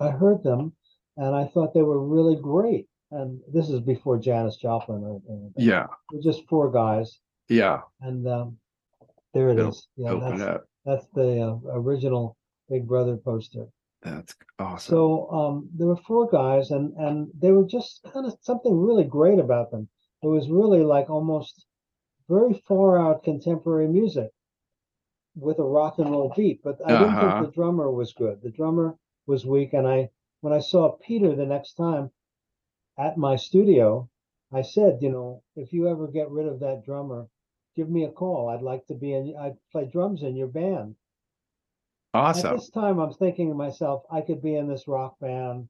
I heard them, and I thought they were really great. And this is before Janis Joplin or anything. Yeah. They're just four guys. Yeah. And there it is. Yeah, that's the original Big Brother poster. That's awesome. So there were four guys, and they were just kind of something really great about them. It was really like almost very far out contemporary music with a rock and roll beat. But I didn't think the drummer was good. The drummer was weak. And when I saw Peter the next time at my studio, I said, if you ever get rid of that drummer, give me a call. I'd like to be in. I'd play drums in your band. Awesome. At this time, I'm thinking to myself, I could be in this rock band,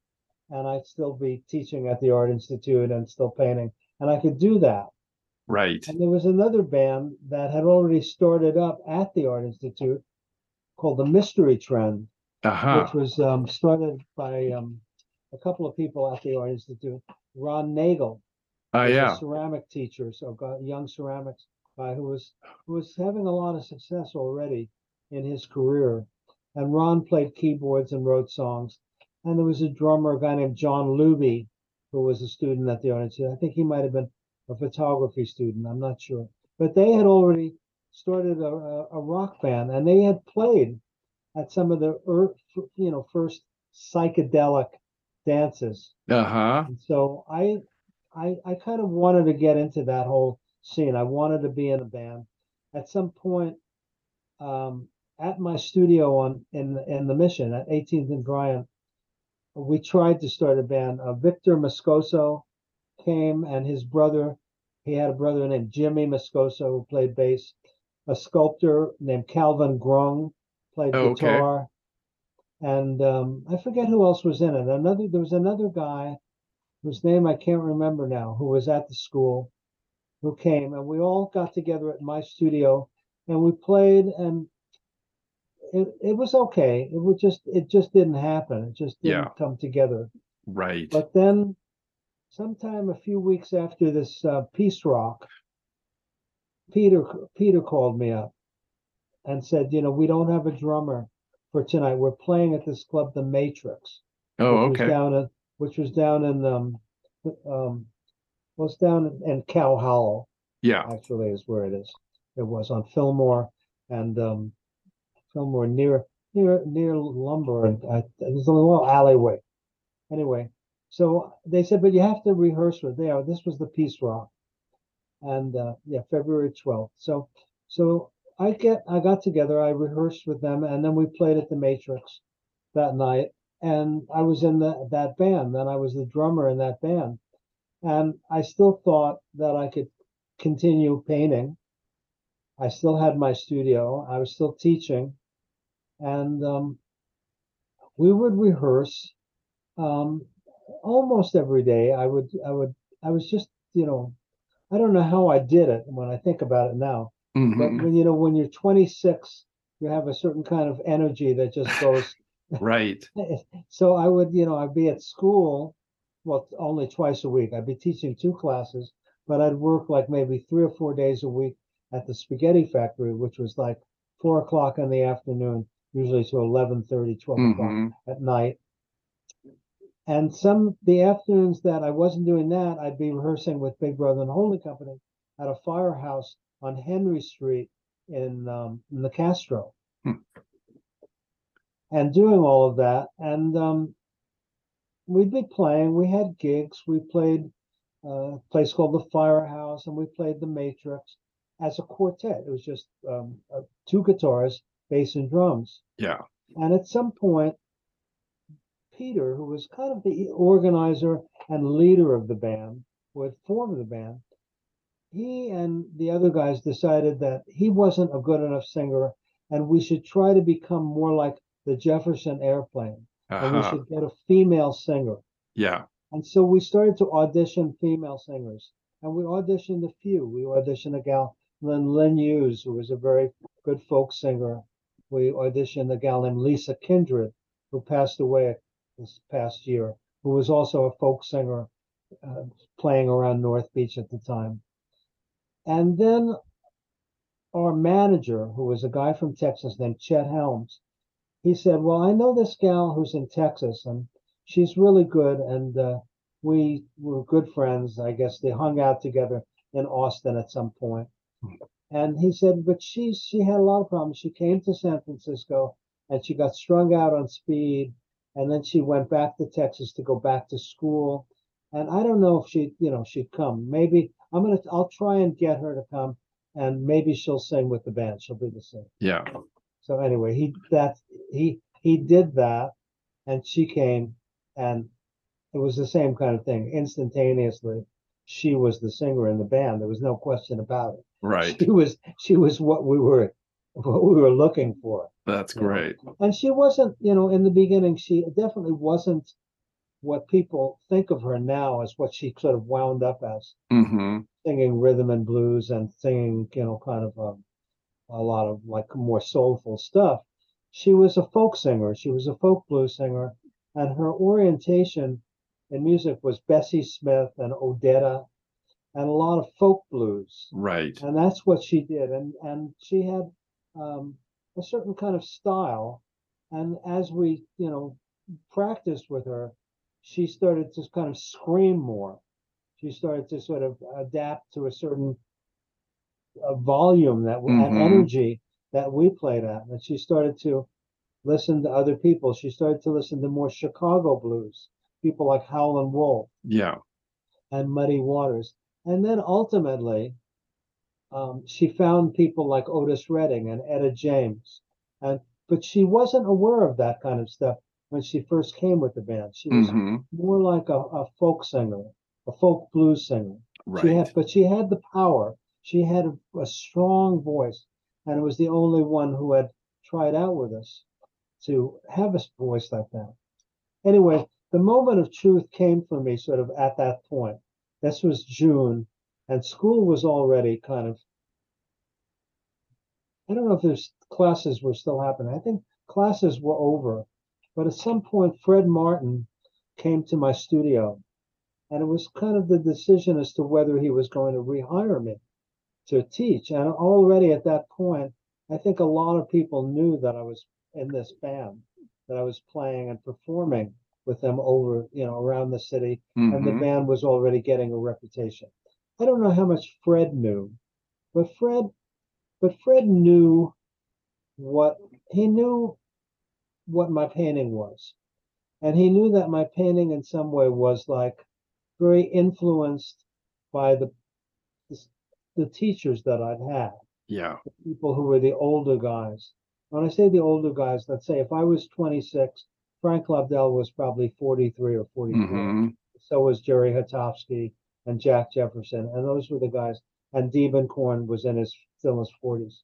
and I'd still be teaching at the Art Institute and still painting, and I could do that. Right. And there was another band that had already started up at the Art Institute called the Mystery Trend, which was started by a couple of people at the Art Institute. Ron Nagel, a ceramic teacher, so a young ceramics guy who was having a lot of success already in his career. And Ron played keyboards and wrote songs. And there was a drummer, a guy named John Luby, who was a student at the Art Institute. I think he might have been a photography student. I'm not sure. But they had already started a rock band, and they had played at some of the first psychedelic dances. And so I kind of wanted to get into that whole scene. I wanted to be in a band. At some point, at my studio in the Mission at 18th and Bryant, we tried to start a band. Victor Moscoso came, and his brother, he had a brother named Jimmy Moscoso who played bass. A sculptor named Calvin Grung played guitar, and I forget who else was in it. There was another guy whose name I can't remember now, who was at the school, who came, and we all got together at my studio, and we played. And It was okay. It just didn't happen. It just didn't come together. Right. But then, sometime a few weeks after this Peace Rock, Peter called me up and said, we don't have a drummer for tonight. We're playing at this club, The Matrix. Oh, which okay. Was down in Cow Hollow. Yeah. Actually, is where it was on Fillmore and. Fillmore, near near Lombard. It was a little alleyway. Anyway, so they said, but you have to rehearse with there. This was the Peace Rock, and yeah, February 12th. So I got together. I rehearsed with them, and then we played at the Matrix that night. And I was in that band. Then I was the drummer in that band, and I still thought that I could continue painting. I still had my studio. I was still teaching, and we would rehearse almost every day. I was just, I don't know how I did it when I think about it now. Mm-hmm. But when you're 26, you have a certain kind of energy that just goes. Right. So I would, I'd be at school, well, only twice a week. I'd be teaching two classes, but I'd work like maybe 3 or 4 days a week at the Spaghetti Factory, which was like 4 o'clock in the afternoon, usually to 11:30, 12 mm-hmm. o'clock at night. And the afternoons that I wasn't doing that, I'd be rehearsing with Big Brother and the Holding Company at a firehouse on Henry Street in the Castro. Hmm. And doing all of that, and we'd be playing. We had gigs. We played a place called the Firehouse, and we played the Matrix as a quartet. It was just two guitars, bass, and drums. Yeah. And at some point, Peter, who was kind of the organizer and leader of the band, who had formed the band, he and the other guys decided that he wasn't a good enough singer, and we should try to become more like the Jefferson Airplane, and we should get a female singer. Yeah. And so we started to audition female singers, and we auditioned a few. We auditioned a gal, Lynn Hughes, who was a very good folk singer. We auditioned a gal named Lisa Kindred, who passed away this past year, who was also a folk singer playing around North Beach at the time. And then our manager, who was a guy from Texas named Chet Helms, he said, well, I know this gal who's in Texas, and she's really good, and we were good friends. I guess they hung out together in Austin at some point. And he said, but she had a lot of problems. She came to San Francisco, and she got strung out on speed, and then she went back to Texas to go back to school. And I don't know if she'd come. Maybe I'll try and get her to come, and maybe she'll sing with the band. She'll be the singer. Yeah. So anyway, he did that, and she came, and it was the same kind of thing. Instantaneously, she was the singer in the band. There was no question about it. Right. She was what we were looking for. That's great. And she wasn't, in the beginning, she definitely wasn't what people think of her now as what she sort of wound up as, mm-hmm. singing rhythm and blues and singing, kind of a lot of like more soulful stuff. She was a folk singer. She was a folk blues singer, and her orientation in music was Bessie Smith and Odetta and a lot of folk blues. Right. And that's what she did. And she had a certain kind of style. And as we, practiced with her, she started to kind of scream more. She started to sort of adapt to a certain volume that we mm-hmm. and energy that we played at, and she started to listen to other people. She started to listen to more Chicago blues, people like Howlin' Wolf, yeah, and Muddy Waters, and then ultimately, she found people like Otis Redding and Etta James, but she wasn't aware of that kind of stuff when she first came with the band. She was mm-hmm. more like a folk singer, a folk blues singer. Right. She had the power. She had a strong voice, and it was the only one who had tried out with us to have a voice like that. Anyway, the moment of truth came for me sort of at that point. This was June, and school was already kind of, I don't know if there's classes were still happening. I think classes were over. But at some point, Fred Martin came to my studio, and it was kind of the decision as to whether he was going to rehire me to teach. And already at that point, I think a lot of people knew that I was in this band, that I was playing and performing with them over, around the city. Mm-hmm. And the band was already getting a reputation. I don't know how much Fred knew, but Fred knew what my painting was. And he knew that my painting in some way was like very influenced by the teachers that I'd had. Yeah. The people who were the older guys. When I say the older guys, let's say if I was 26, Frank Lobdell was probably 43 or 44. Mm-hmm. So was Jerry Hatovsky and Jack Jefferson. And those were the guys. And Diebenkorn was in his, still in his 40s.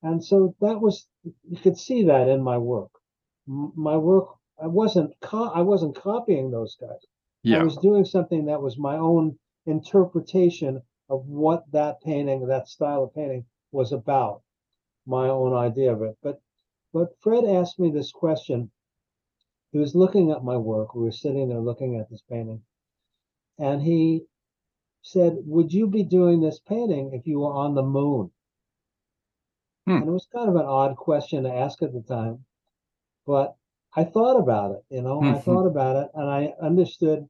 And so that was, you could see that in my work. My work, I wasn't copying those guys. Yeah. I was doing something that was my own interpretation of what that painting, that style of painting was about, my own idea of it. But Fred asked me this question. He was looking at my work. We were sitting there looking at this painting. And he said, would you be doing this painting if you were on the moon? Hmm. And it was kind of an odd question to ask at the time. But I thought about it, you know, mm-hmm. I thought about it, and I understood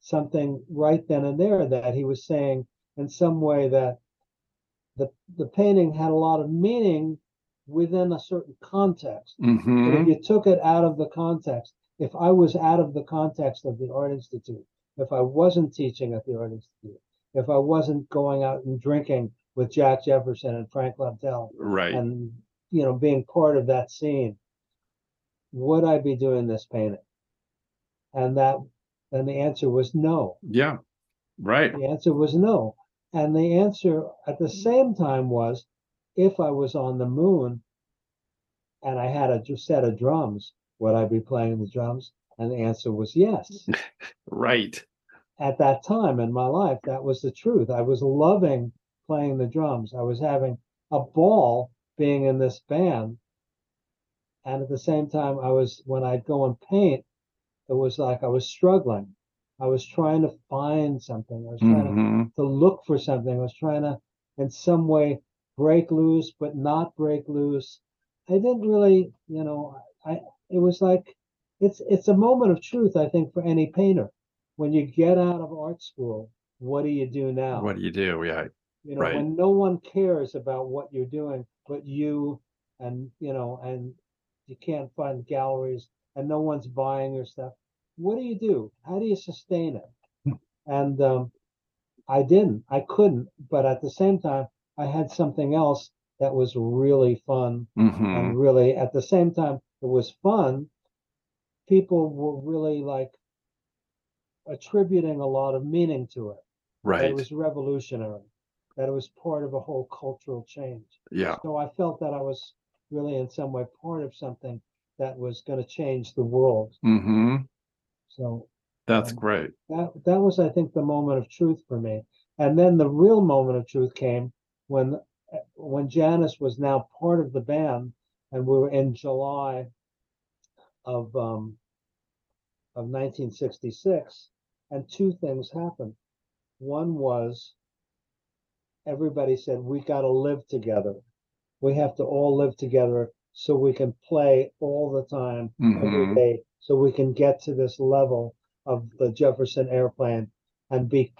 something right then and there that he was saying in some way that the painting had a lot of meaning within a certain context. Mm-hmm. But if you took it out of the context, if I was out of the context of the Art Institute, if I wasn't teaching at the Art Institute, if I wasn't going out and drinking with Jack Jefferson and Frank Lobdell, right, and, you know, being part of that scene, would I be doing this painting? And that, and the answer was no. Yeah, right. The answer was no. And the answer at the same time was, if I was on the moon and I had a set of drums, would I be playing the drums? And the answer was yes. Right. At that time in my life, that was the truth. I was loving playing the drums. I was having a ball being in this band. And at the same time, I was, when I'd go and paint, it was like I was struggling. I was trying to find something. I was trying mm-hmm. to look for something. I was trying to, in some way, break loose, but not break loose. I didn't really, you know, it was like, it's a moment of truth, I think, for any painter. When you get out of art school, what do you do now? What do you do? Yeah. You know, right. When no one cares about what you're doing, but you, and, you know, and you can't find galleries and no one's buying your stuff. What do you do? How do you sustain it? And I couldn't, but at the same time, I had something else that was really fun. Mm-hmm. And really, at the same time, it was fun. People were really like attributing a lot of meaning to it. Right. It was revolutionary, that it was part of a whole cultural change. Yeah. So I felt that I was really in some way part of something that was going to change the world. Mm-hmm. So that's great. That was, I think, the moment of truth for me. And then the real moment of truth came when Janice was now part of the band, and we were in July of 1966, and two things happened. One was everybody said, we got to live together. We have to all live together so we can play all the time, mm-hmm. every day, so we can get to this level of the Jefferson Airplane and be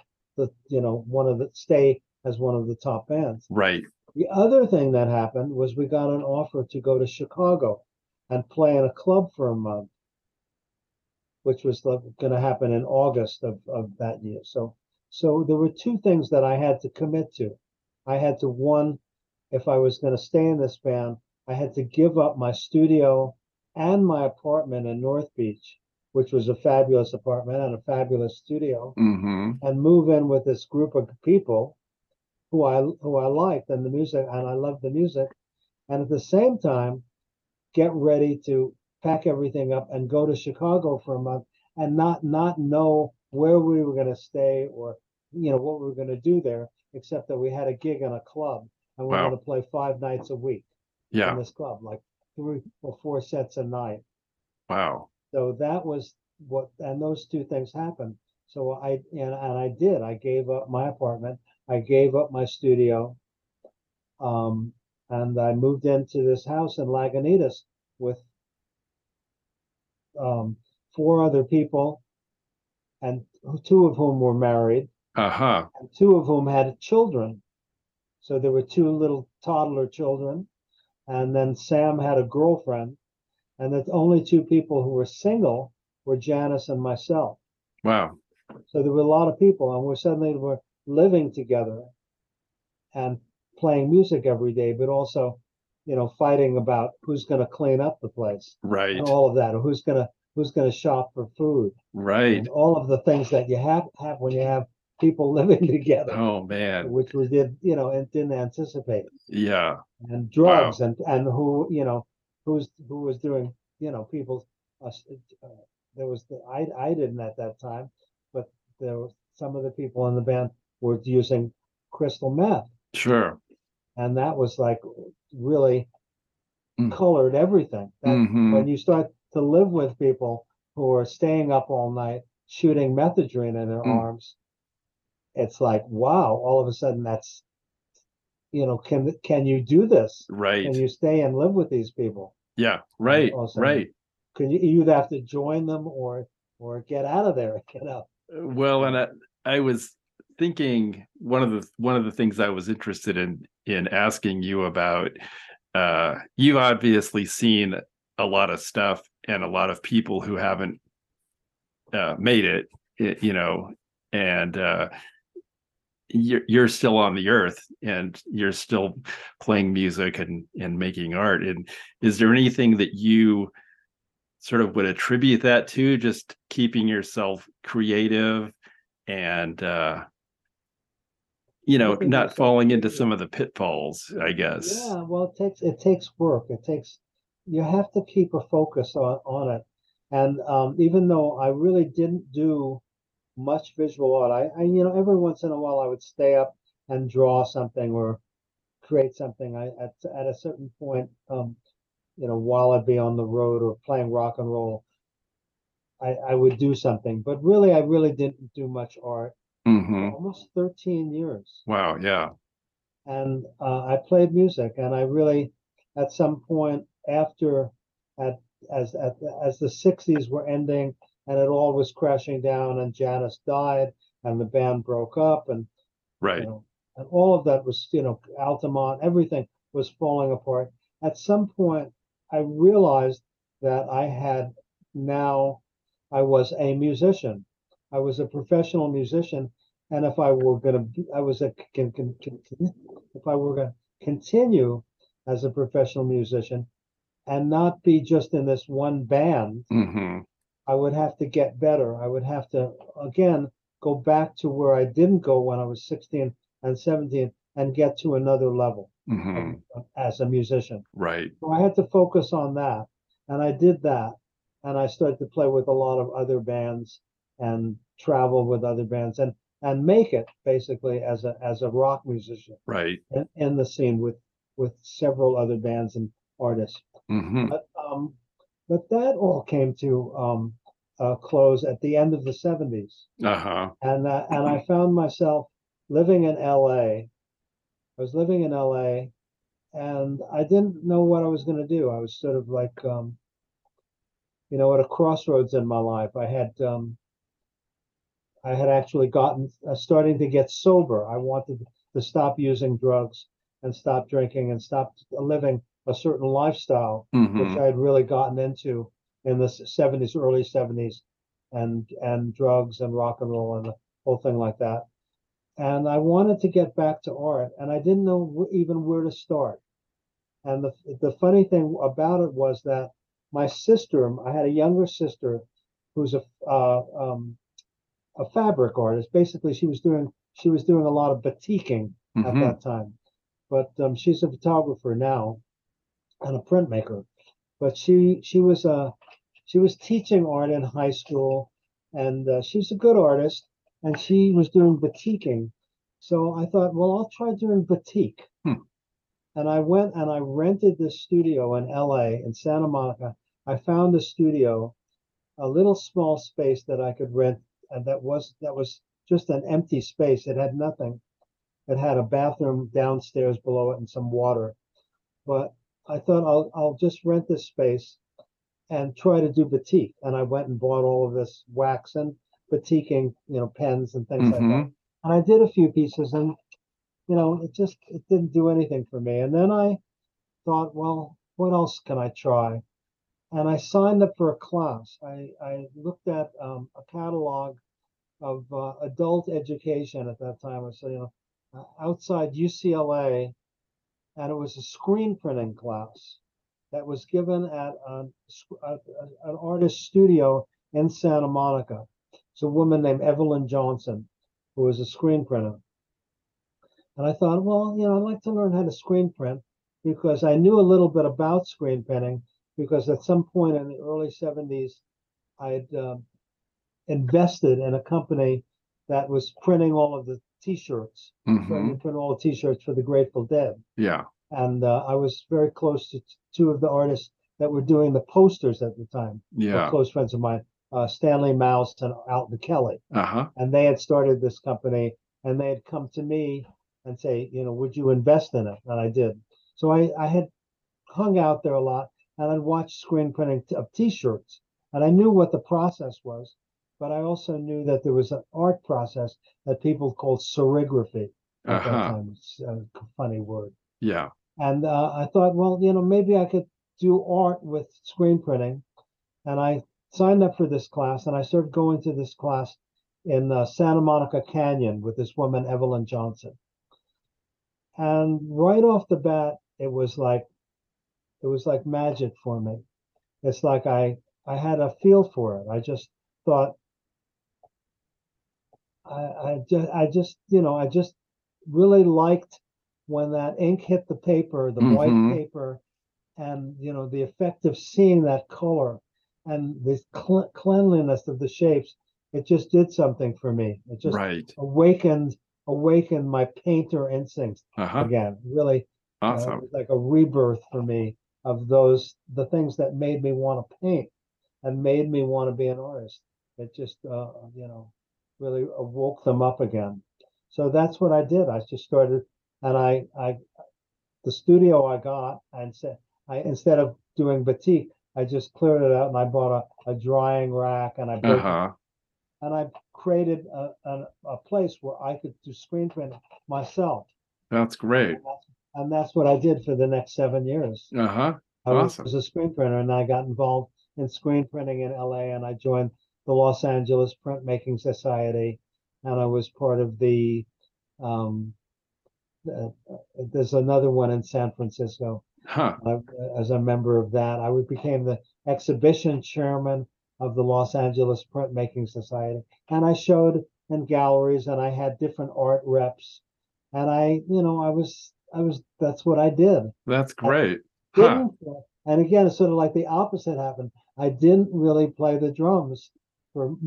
stay as one of the top bands. Right. The other thing that happened was we got an offer to go to Chicago and play in a club for a month, which was going to happen in August of that year. So there were two things that I had to commit to. I had to, one, if I was going to stay in this band, I had to give up my studio and my apartment in North Beach, which was a fabulous apartment and a fabulous studio, mm-hmm. and move in with this group of people who I liked and the music, and I loved the music. And at the same time, get ready to pack everything up and go to Chicago for a month and not know where we were going to stay or, you know, what we were going to do there, except that we had a gig in a club. And we're going to play 5 nights a week, yeah. in this club, like 3 or 4 sets a night. Wow. So that was what, and those two things happened. So I gave up my apartment. I gave up my studio. And I moved into this house in Lagunitas with 4 other people, and 2 of whom were married. Uh-huh. And 2 of whom had children. So there were 2 little toddler children, and then Sam had a girlfriend and the only two people who were single were Janice and myself. Wow. So there were a lot of people, and we were living together and playing music every day, but also, you know, fighting about who's going to clean up the place, right? And all of that, or who's going to shop for food, right? And all of the things that you have when you have people living together. Oh man, which we did, you know, and didn't anticipate. Yeah, and drugs, wow. and who, you know, who was doing, you know, people. There was the, I didn't at that time, but there were some of the people in the band were using crystal meth. Sure. And that was like really colored everything. That, when you start to live with people who are staying up all night shooting methadone in their arms, it's like, wow, all of a sudden that's, you know, can you do this? Right. Can you stay and live with these people? Yeah, right, also, right. Can you either have to join them or get out of there and get out? Well, and I was thinking one of the things I was interested in asking you about, you've obviously seen a lot of stuff and a lot of people who haven't made it, you know, and you're still on the earth and you're still playing music and making art. And is there anything that you sort of would attribute that to, just keeping yourself creative and you know, not falling into some of the pitfalls, I guess? Yeah, well, it takes work. You have to keep a focus on it. And even though I really didn't do much visual art, I you know, every once in a while I would stay up and draw something or create something. At a certain point, you know, while I'd be on the road or playing rock and roll, I would do something. But really, I really didn't do much art. Almost 13 years. Wow, yeah. And I played music, and I really, at some point after, as the 60s were ending, and it all was crashing down, and Janis died, and the band broke up, and right, you know, and all of that was, you know, Altamont, everything was falling apart. At some point, I realized that I was a musician. I was a professional musician, and if I were going to continue as a professional musician and not be just in this one band, I would have to get better. I would have to, again, go back to where I didn't go when I was 16 and 17 and get to another level as a musician. Right. So I had to focus on that, and I did that, and I started to play with a lot of other bands and travel with other bands and make it basically as a rock musician, right, in the scene with several other bands and artists. But that all came to a close at the end of the 70s. And I found myself living in LA. I was living in LA, and I didn't know what I was going to do. I was sort of like, you know, at a crossroads in my life. I had actually gotten starting to get sober. I wanted to stop using drugs and stop drinking and stop living a certain lifestyle, which I had really gotten into in the 70s, early 70s, and drugs and rock and roll and the whole thing like that. And I wanted to get back to art, and I didn't know even where to start. And the funny thing about it was that my sister, I had a younger sister who's a fabric artist. Basically, she was doing a lot of batiking at that time, but she's a photographer now and a printmaker. But she was teaching art in high school, and she's a good artist, and she was doing batiking. So I thought, well, I'll try doing batik. And I went and I rented this studio in LA, in Santa Monica. I found a studio, a little small space that I could rent. And that was just an empty space. It had nothing. It had a bathroom downstairs below it and some water. But I thought I'll just rent this space and try to do batik. And I went and bought all of this wax and batiking, you know, pens and things like that. And I did a few pieces, and you know, it didn't do anything for me. And then I thought, well, what else can I try? And I signed up for a class. I looked at a catalog of adult education at that time. I was, you know, outside UCLA, and it was a screen printing class that was given at an artist studio in Santa Monica. It's a woman named Evelyn Johnson, who was a screen printer. And I thought, well, you know, I'd like to learn how to screen print, because I knew a little bit about screen printing, because at some point in the early 70s, I'd invested in a company that was printing all of the T-shirts, mm-hmm. print all the T-shirts for the Grateful Dead. Yeah. And I was very close to two of the artists that were doing the posters at the time. Yeah. Close friends of mine, Stanley Mouse and Alton Kelly. Uh-huh. And they had started this company, and they had come to me and say, you know, would you invest in it? And I did. So I had hung out there a lot, and I'd watched screen printing of T-shirts, and I knew what the process was, but I also knew that there was an art process that people called serigraphy at uh-huh. that time. It's a funny word. Yeah. And I thought, well, you know, maybe I could do art with screen printing. And I signed up for this class, and I started going to this class in Santa Monica Canyon with this woman, Evelyn Johnson. And right off the bat, it was like magic for me. It's like I had a feel for it. I just thought, I just you know, I just really liked when that ink hit the paper, the mm-hmm. white paper, and, you know, the effect of seeing that color and the cleanliness of the shapes. It just did something for me. It just right. awakened my painter instincts uh-huh. again. Really awesome. It was like a rebirth for me of the things that made me want to paint and made me want to be an artist. It just, you know, really awoke them up again. So that's what I did. I just started, and the studio I got, and said, instead of doing batik, I just cleared it out, and I bought a drying rack, and I built uh-huh. and I created a place where I could do screen print myself. That's great. And that's what I did for the next 7 years. Uh-huh. Awesome. I was a screen printer, and I got involved in screen printing in LA, and I joined the Los Angeles Printmaking Society, and I was part of the there's another one in San Francisco. Huh. As a member of that, I became the exhibition chairman of the Los Angeles Printmaking Society, and I showed in galleries, and I had different art reps, and I was that's what I did. That's great. Huh. And again, it's sort of like the opposite happened. I didn't really play the drums for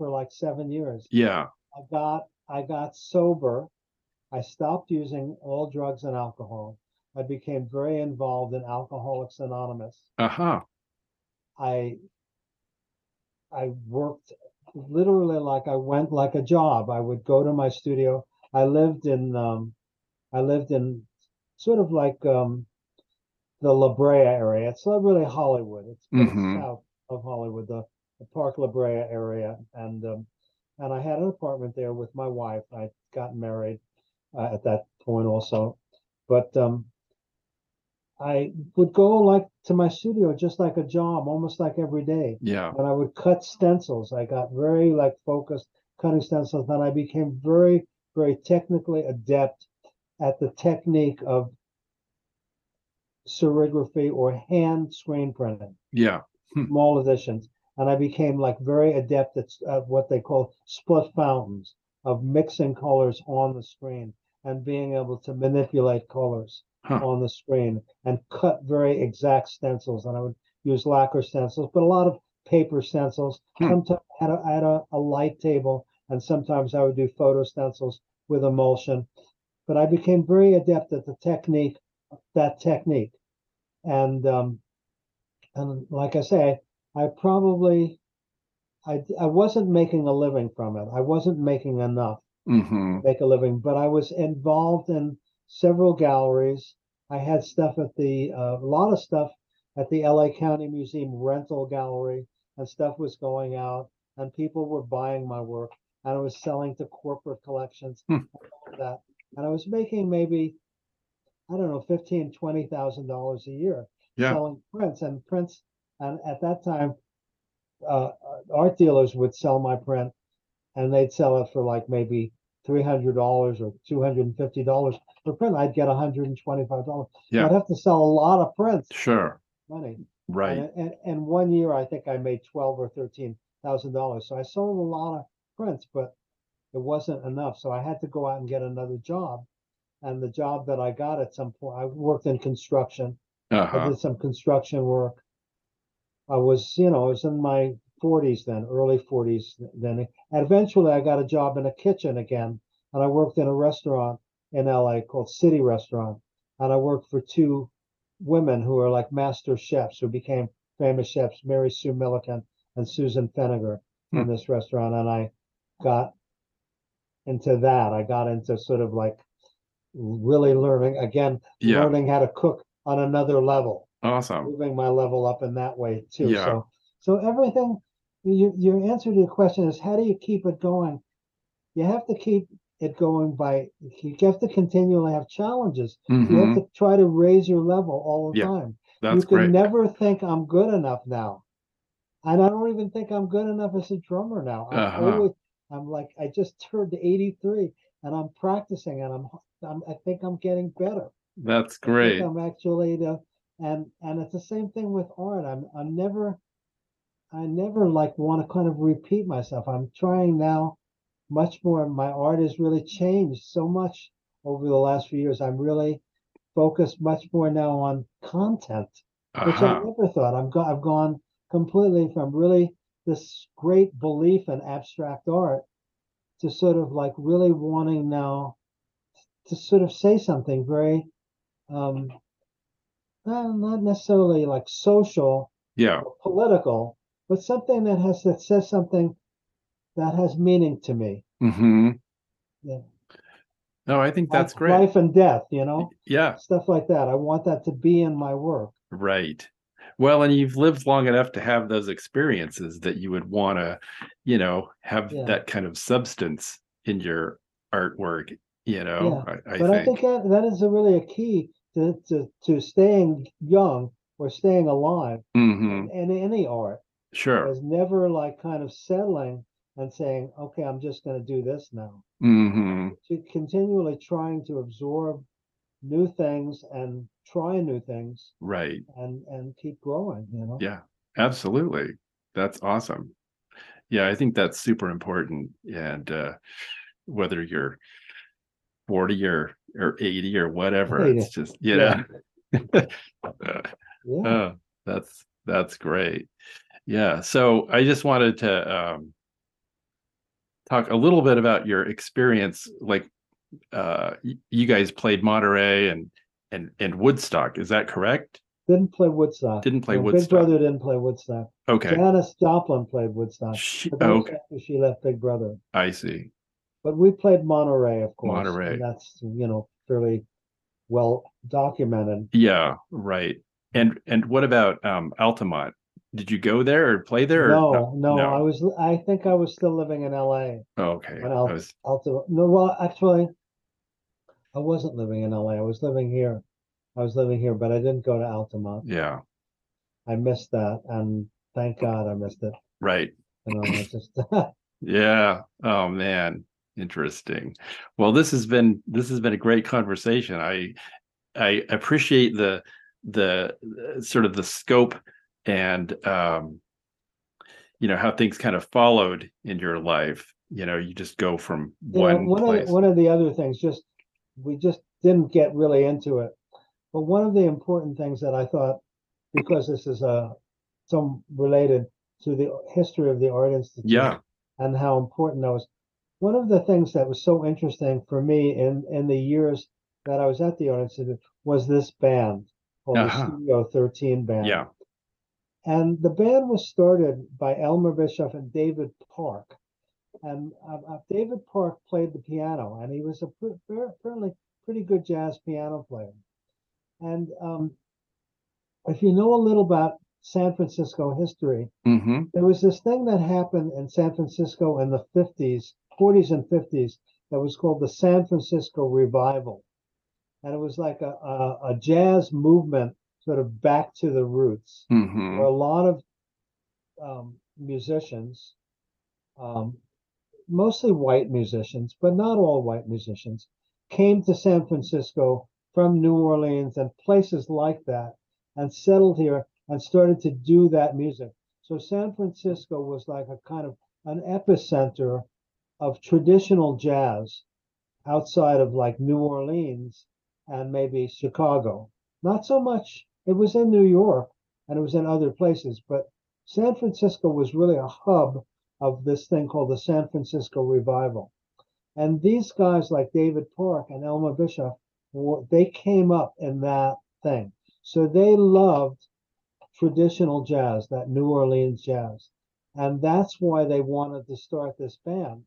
like 7 years. Yeah. I got sober. I stopped using all drugs and alcohol. I became very involved in Alcoholics Anonymous. Uh-huh. I worked literally like I went like a job. I would go to my studio. I lived in sort of like the La Brea area. It's not really Hollywood. It's mm-hmm. south of Hollywood, the Park La Brea area, and I had an apartment there with my wife. I got married at that point also, but I would go like to my studio just like a job, almost like every day. Yeah. And I would cut stencils. I got very like focused cutting stencils, and I became very, very technically adept at the technique of serigraphy or hand screen printing. Yeah. Small editions. And I became like very adept at what they call split fountains, of mixing colors on the screen and being able to manipulate colors huh. on the screen and cut very exact stencils. And I would use lacquer stencils, but a lot of paper stencils. Hmm. Sometimes I had a light table, and sometimes I would do photo stencils with emulsion. But I became very adept at the technique, and like I say, I wasn't making a living from it. I wasn't making enough mm-hmm. to make a living, but I was involved in several galleries. I had stuff at a lot of stuff at the LA County Museum rental gallery, and stuff was going out, and people were buying my work, and I was selling to corporate collections and all of that, and I was making maybe, I don't know, $15,000 to $20,000 a year yeah. selling prints. And prints And at that time, art dealers would sell my print, and they'd sell it for like maybe $300 or $250 per print. I'd get $125. Yeah. I'd have to sell a lot of prints. Sure. Money. Right. And 1 year, I think I made $12,000 or $13,000. So I sold a lot of prints, but it wasn't enough. So I had to go out and get another job. And the job that I got at some point, I worked in construction. Uh-huh. I did some construction work. I was, you know, I was in my 40s then, early 40s then. And eventually I got a job in a kitchen again. And I worked in a restaurant in LA called City Restaurant. And I worked for two women who are like master chefs, who became famous chefs, Mary Sue Milliken and Susan Feniger, in this restaurant. And I got into that. I got into sort of like really learning, again, learning how to cook on another level. Awesome. Moving my level up in that way too. Yeah. So everything, your answer to your question is, how do you keep it going? You have to keep it going by, you have to continually have challenges. Mm-hmm. You have to try to raise your level all the time. That's great. You can never think I'm good enough now. And I don't even think I'm good enough as a drummer now. I'm like, I just turned 83 and I'm practicing, and I think I'm getting better. That's great. I'm actually and it's the same thing with art. I never like want to kind of repeat myself. I'm trying now much more. My art has really changed so much over the last few years. I'm really focused much more now on content, which I never thought. I've gone completely from really this great belief in abstract art to sort of like really wanting now to sort of say something very, not necessarily like social, or political, but something that says something that has meaning to me. Mm-hmm. Yeah. No, I think that's great. Life and death, you know? Yeah. Stuff like that. I want that to be in my work. Right. Well, and you've lived long enough to have those experiences that you would want to, you know, have that kind of substance in your artwork, you know. Yeah. I think that is really a key to staying young or staying alive in any art. Sure. There's never like kind of settling and saying, okay, I'm just going to do this now. Mm-hmm. To continually trying to absorb new things and try new things, right, and keep growing, you know. Yeah, absolutely. That's awesome. Yeah, I think that's super important. And whether you're 40 or 80 or whatever, it's just, you know. That's great. Yeah. So I just wanted to talk a little bit about your experience. Like, you guys played Monterey and Woodstock, is that correct? Didn't play Woodstock. Big Brother didn't play Woodstock. Okay. Janis Joplin played Woodstock. After she left Big Brother. I see. But we played Monterey, of course. Monterey. And that's, you know, fairly well documented. Yeah, right. And what about Altamont? Did you go there or play there? No. I think I was still living in LA. Oh, okay. Actually, I wasn't living in LA. I was living here, but I didn't go to Altamont. Yeah. I missed that, and thank God I missed it. Right. You know, I just yeah. Oh man. Interesting. Well, this has been a great conversation. I appreciate the sort of the scope and you know, how things kind of followed in your life. You know, you just go from one place. One of the other things, we just didn't get really into it. But one of the important things that I thought, because this is some related to the history of the Art Institute and how important that was. One of the things that was so interesting for me in the years that I was at the Art Institute was this band called the Studio 13 Band. Yeah. And the band was started by Elmer Bischoff and David Park. And David Park played the piano, and he was apparently pretty good jazz piano player. And if you know a little about San Francisco history, there was this thing that happened in San Francisco in the 40s and 50s, that was called the San Francisco Revival. And it was like a jazz movement sort of back to the roots. Mm-hmm. Where a lot of musicians, mostly white musicians, but not all white musicians, came to San Francisco from New Orleans and places like that and settled here and started to do that music. So San Francisco was like a kind of an epicenter of traditional jazz outside of like New Orleans and maybe Chicago. Not so much. It was in New York and it was in other places, but San Francisco was really a hub of this thing called the San Francisco Revival. And these guys like David Park and Elmer Bischoff, they came up in that thing. So they loved traditional jazz, that New Orleans jazz. And that's why they wanted to start this band.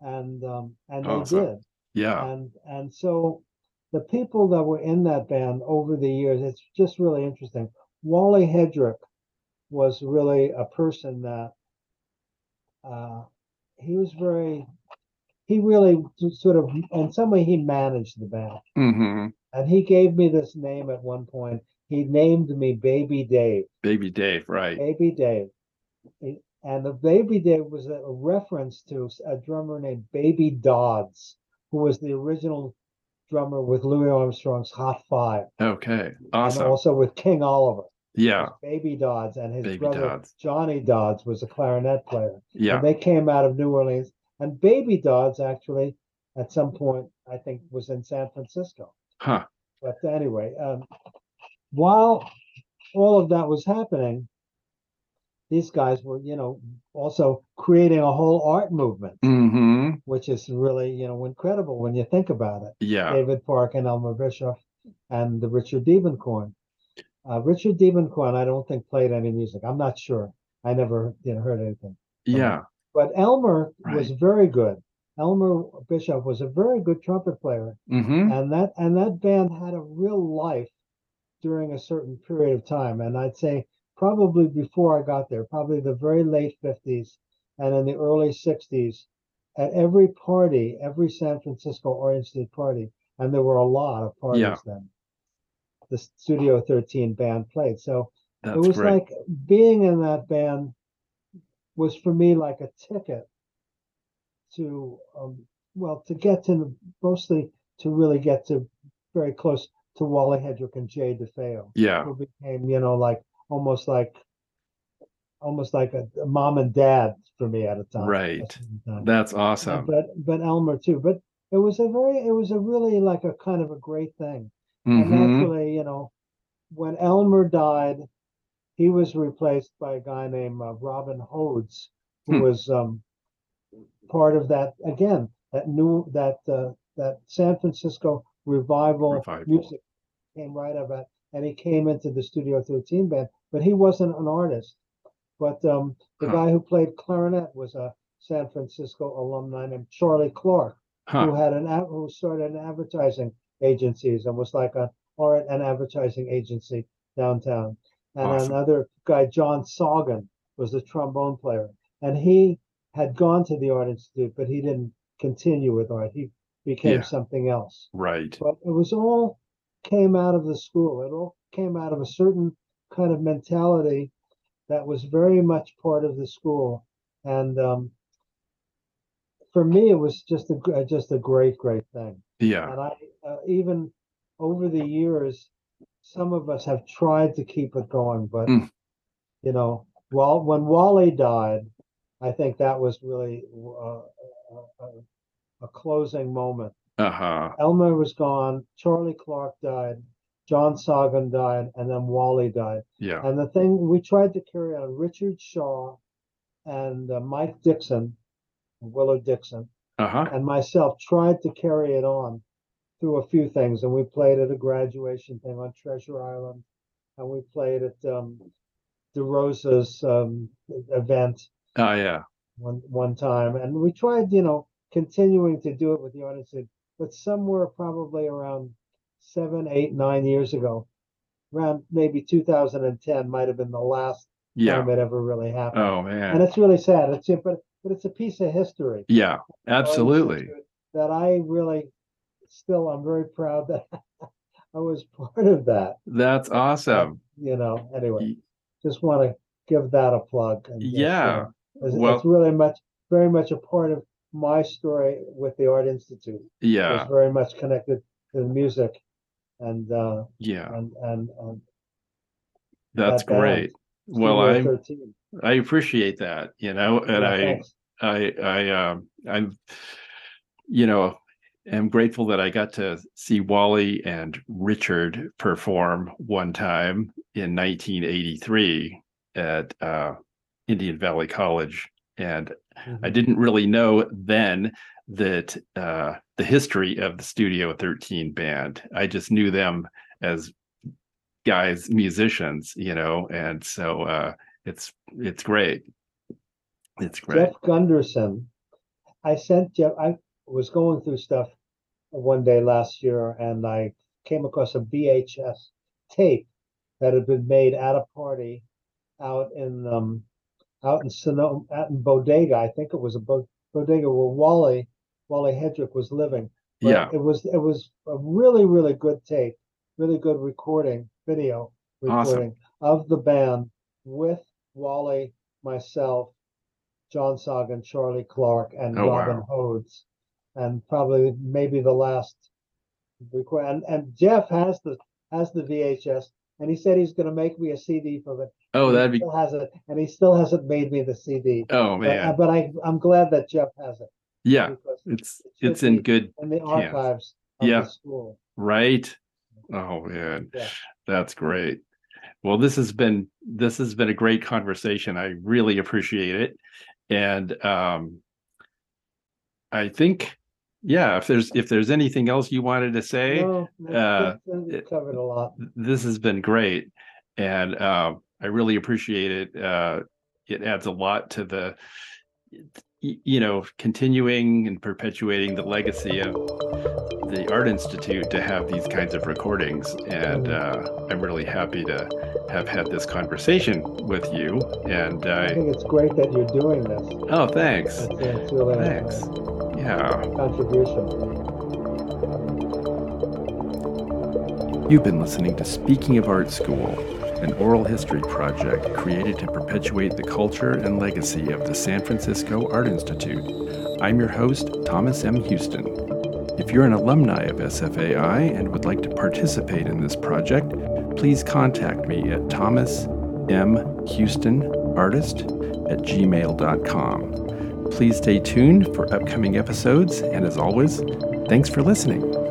And they did. Yeah. And so the people that were in that band over the years, it's just really interesting. Wally Hedrick was really a person that he really sort of, in some way, he managed the band. Mm-hmm. And he gave me this name at one point. He named me Baby Dave. Baby Dave, right. Baby Dave. And the Baby Dave was a reference to a drummer named Baby Dodds, who was the original drummer with Louis Armstrong's Hot Five. Okay, awesome. And also with King Oliver. Yeah. Baby Dodds and his brother Johnny Dodds was a clarinet player. Yeah. And they came out of New Orleans. And Baby Dodds actually, at some point, I think, was in San Francisco. Huh. But anyway, while all of that was happening, these guys were, you know, also creating a whole art movement, mm-hmm. which is really, you know, incredible when you think about it. Yeah. David Park and Elmer Bischoff and the Richard Diebenkorn. Richard Diebenkorn, I don't think, played any music. I'm not sure. I never heard anything. Yeah. Him. But Elmer was very good. Elmer Bischoff was a very good trumpet player. Mm-hmm. And that band had a real life during a certain period of time. And I'd say probably before I got there, probably the very late 50s and in the early 60s, at every party, every San Francisco Art Institute party, and there were a lot of parties then, the Studio 13 band played. So that's it was great. Like being in that band was for me like a ticket to, to get to, mostly to really get to very close to Wally Hedrick and Jay DeFeo. Yeah. Who became, like almost like a mom and dad for me at a time. Right. That's awesome. But Elmer too. But it was a really like a kind of a great thing. Mm-hmm. And actually, when Elmer died, he was replaced by a guy named Robin Hodes, who was part of that again, that San Francisco revival. Music came right about, and he came into the Studio 13 band, but he wasn't an artist. But the guy who played clarinet was a San Francisco alumni named Charlie Clark, who started an advertising agencies and was like an art and advertising agency downtown. And another guy, John Saugan, was the trombone player. And he had gone to the Art Institute, but he didn't continue with art. He became something else. Right. But it was all came out of the school. It all came out of a certain kind of mentality that was very much part of the school. And for me, it was just a great, great thing. Yeah. And I even over the years, some of us have tried to keep it going, but when Wally died, I think that was really a closing moment. Elmer was gone, Charlie Clark died, John Saugan died, and then Wally died. Yeah. And the thing we tried to carry on, Richard Shaw and Mike Dixon, Willard Dixon, and myself tried to carry it on through a few things, and we played at a graduation thing on Treasure Island, and we played at DeRosa's event. Oh yeah, one time, and we tried, continuing to do it with the audience. But somewhere probably around 7, 8, 9 years ago, around maybe 2010, might have been the last time it ever really happened. Oh man, and it's really sad. But it's a piece of history. Yeah, absolutely. That I really. Still, I'm very proud that I was part of that. That's awesome. But, you know, anyway, just want to give that a plug. And yeah. It's really very much a part of my story with the Art Institute. Yeah. It's very much connected to the music and and that's great. Well, I appreciate that, you know, and I'm you know, am grateful that I got to see Wally and Richard perform one time in 1983 at Indian Valley College, and I didn't really know then that the history of the Studio 13 band. I just knew them as guys, musicians, you know, and so it's great. It's great. Jeff Gunderson, I sent Jeff. I was going through stuff one day last year, and I came across a VHS tape that had been made at a party out in Sonoma, out in Bodega. I think it was a Bodega where Wally Hedrick was living. But yeah, it was a really, really good tape, really good recording. Video recording of the band with Wally, myself, John Sagan, Charlie Clark, and Robin Hodes, and maybe the last record. And Jeff has the VHS, and he said he's going to make me a CD from it. Oh, that'd be. Has it, and he still hasn't made me the CD. Oh man! But I'm glad that Jeff has it. Yeah, it's in good in the archives of the school. Right. Oh man. Yeah. That's great. Well, this has been a great conversation. I really appreciate it. And I think, yeah, if there's anything else you wanted to say, we've covered a lot. This has been great. And I really appreciate it. It adds a lot to the, you know, continuing and perpetuating the legacy of the Art Institute to have these kinds of recordings, and I'm really happy to have had this conversation with you, and I think it's great that you're doing this. Oh, thanks. It's really thanks. Yeah. Contribution. You've been listening to Speaking of Art School, an oral history project created to perpetuate the culture and legacy of the San Francisco Art Institute. I'm your host, Thomas M. Houston. If you're an alumni of SFAI and would like to participate in this project, please contact me at thomasmhoustonartist@gmail.com. Please stay tuned for upcoming episodes, and as always, thanks for listening.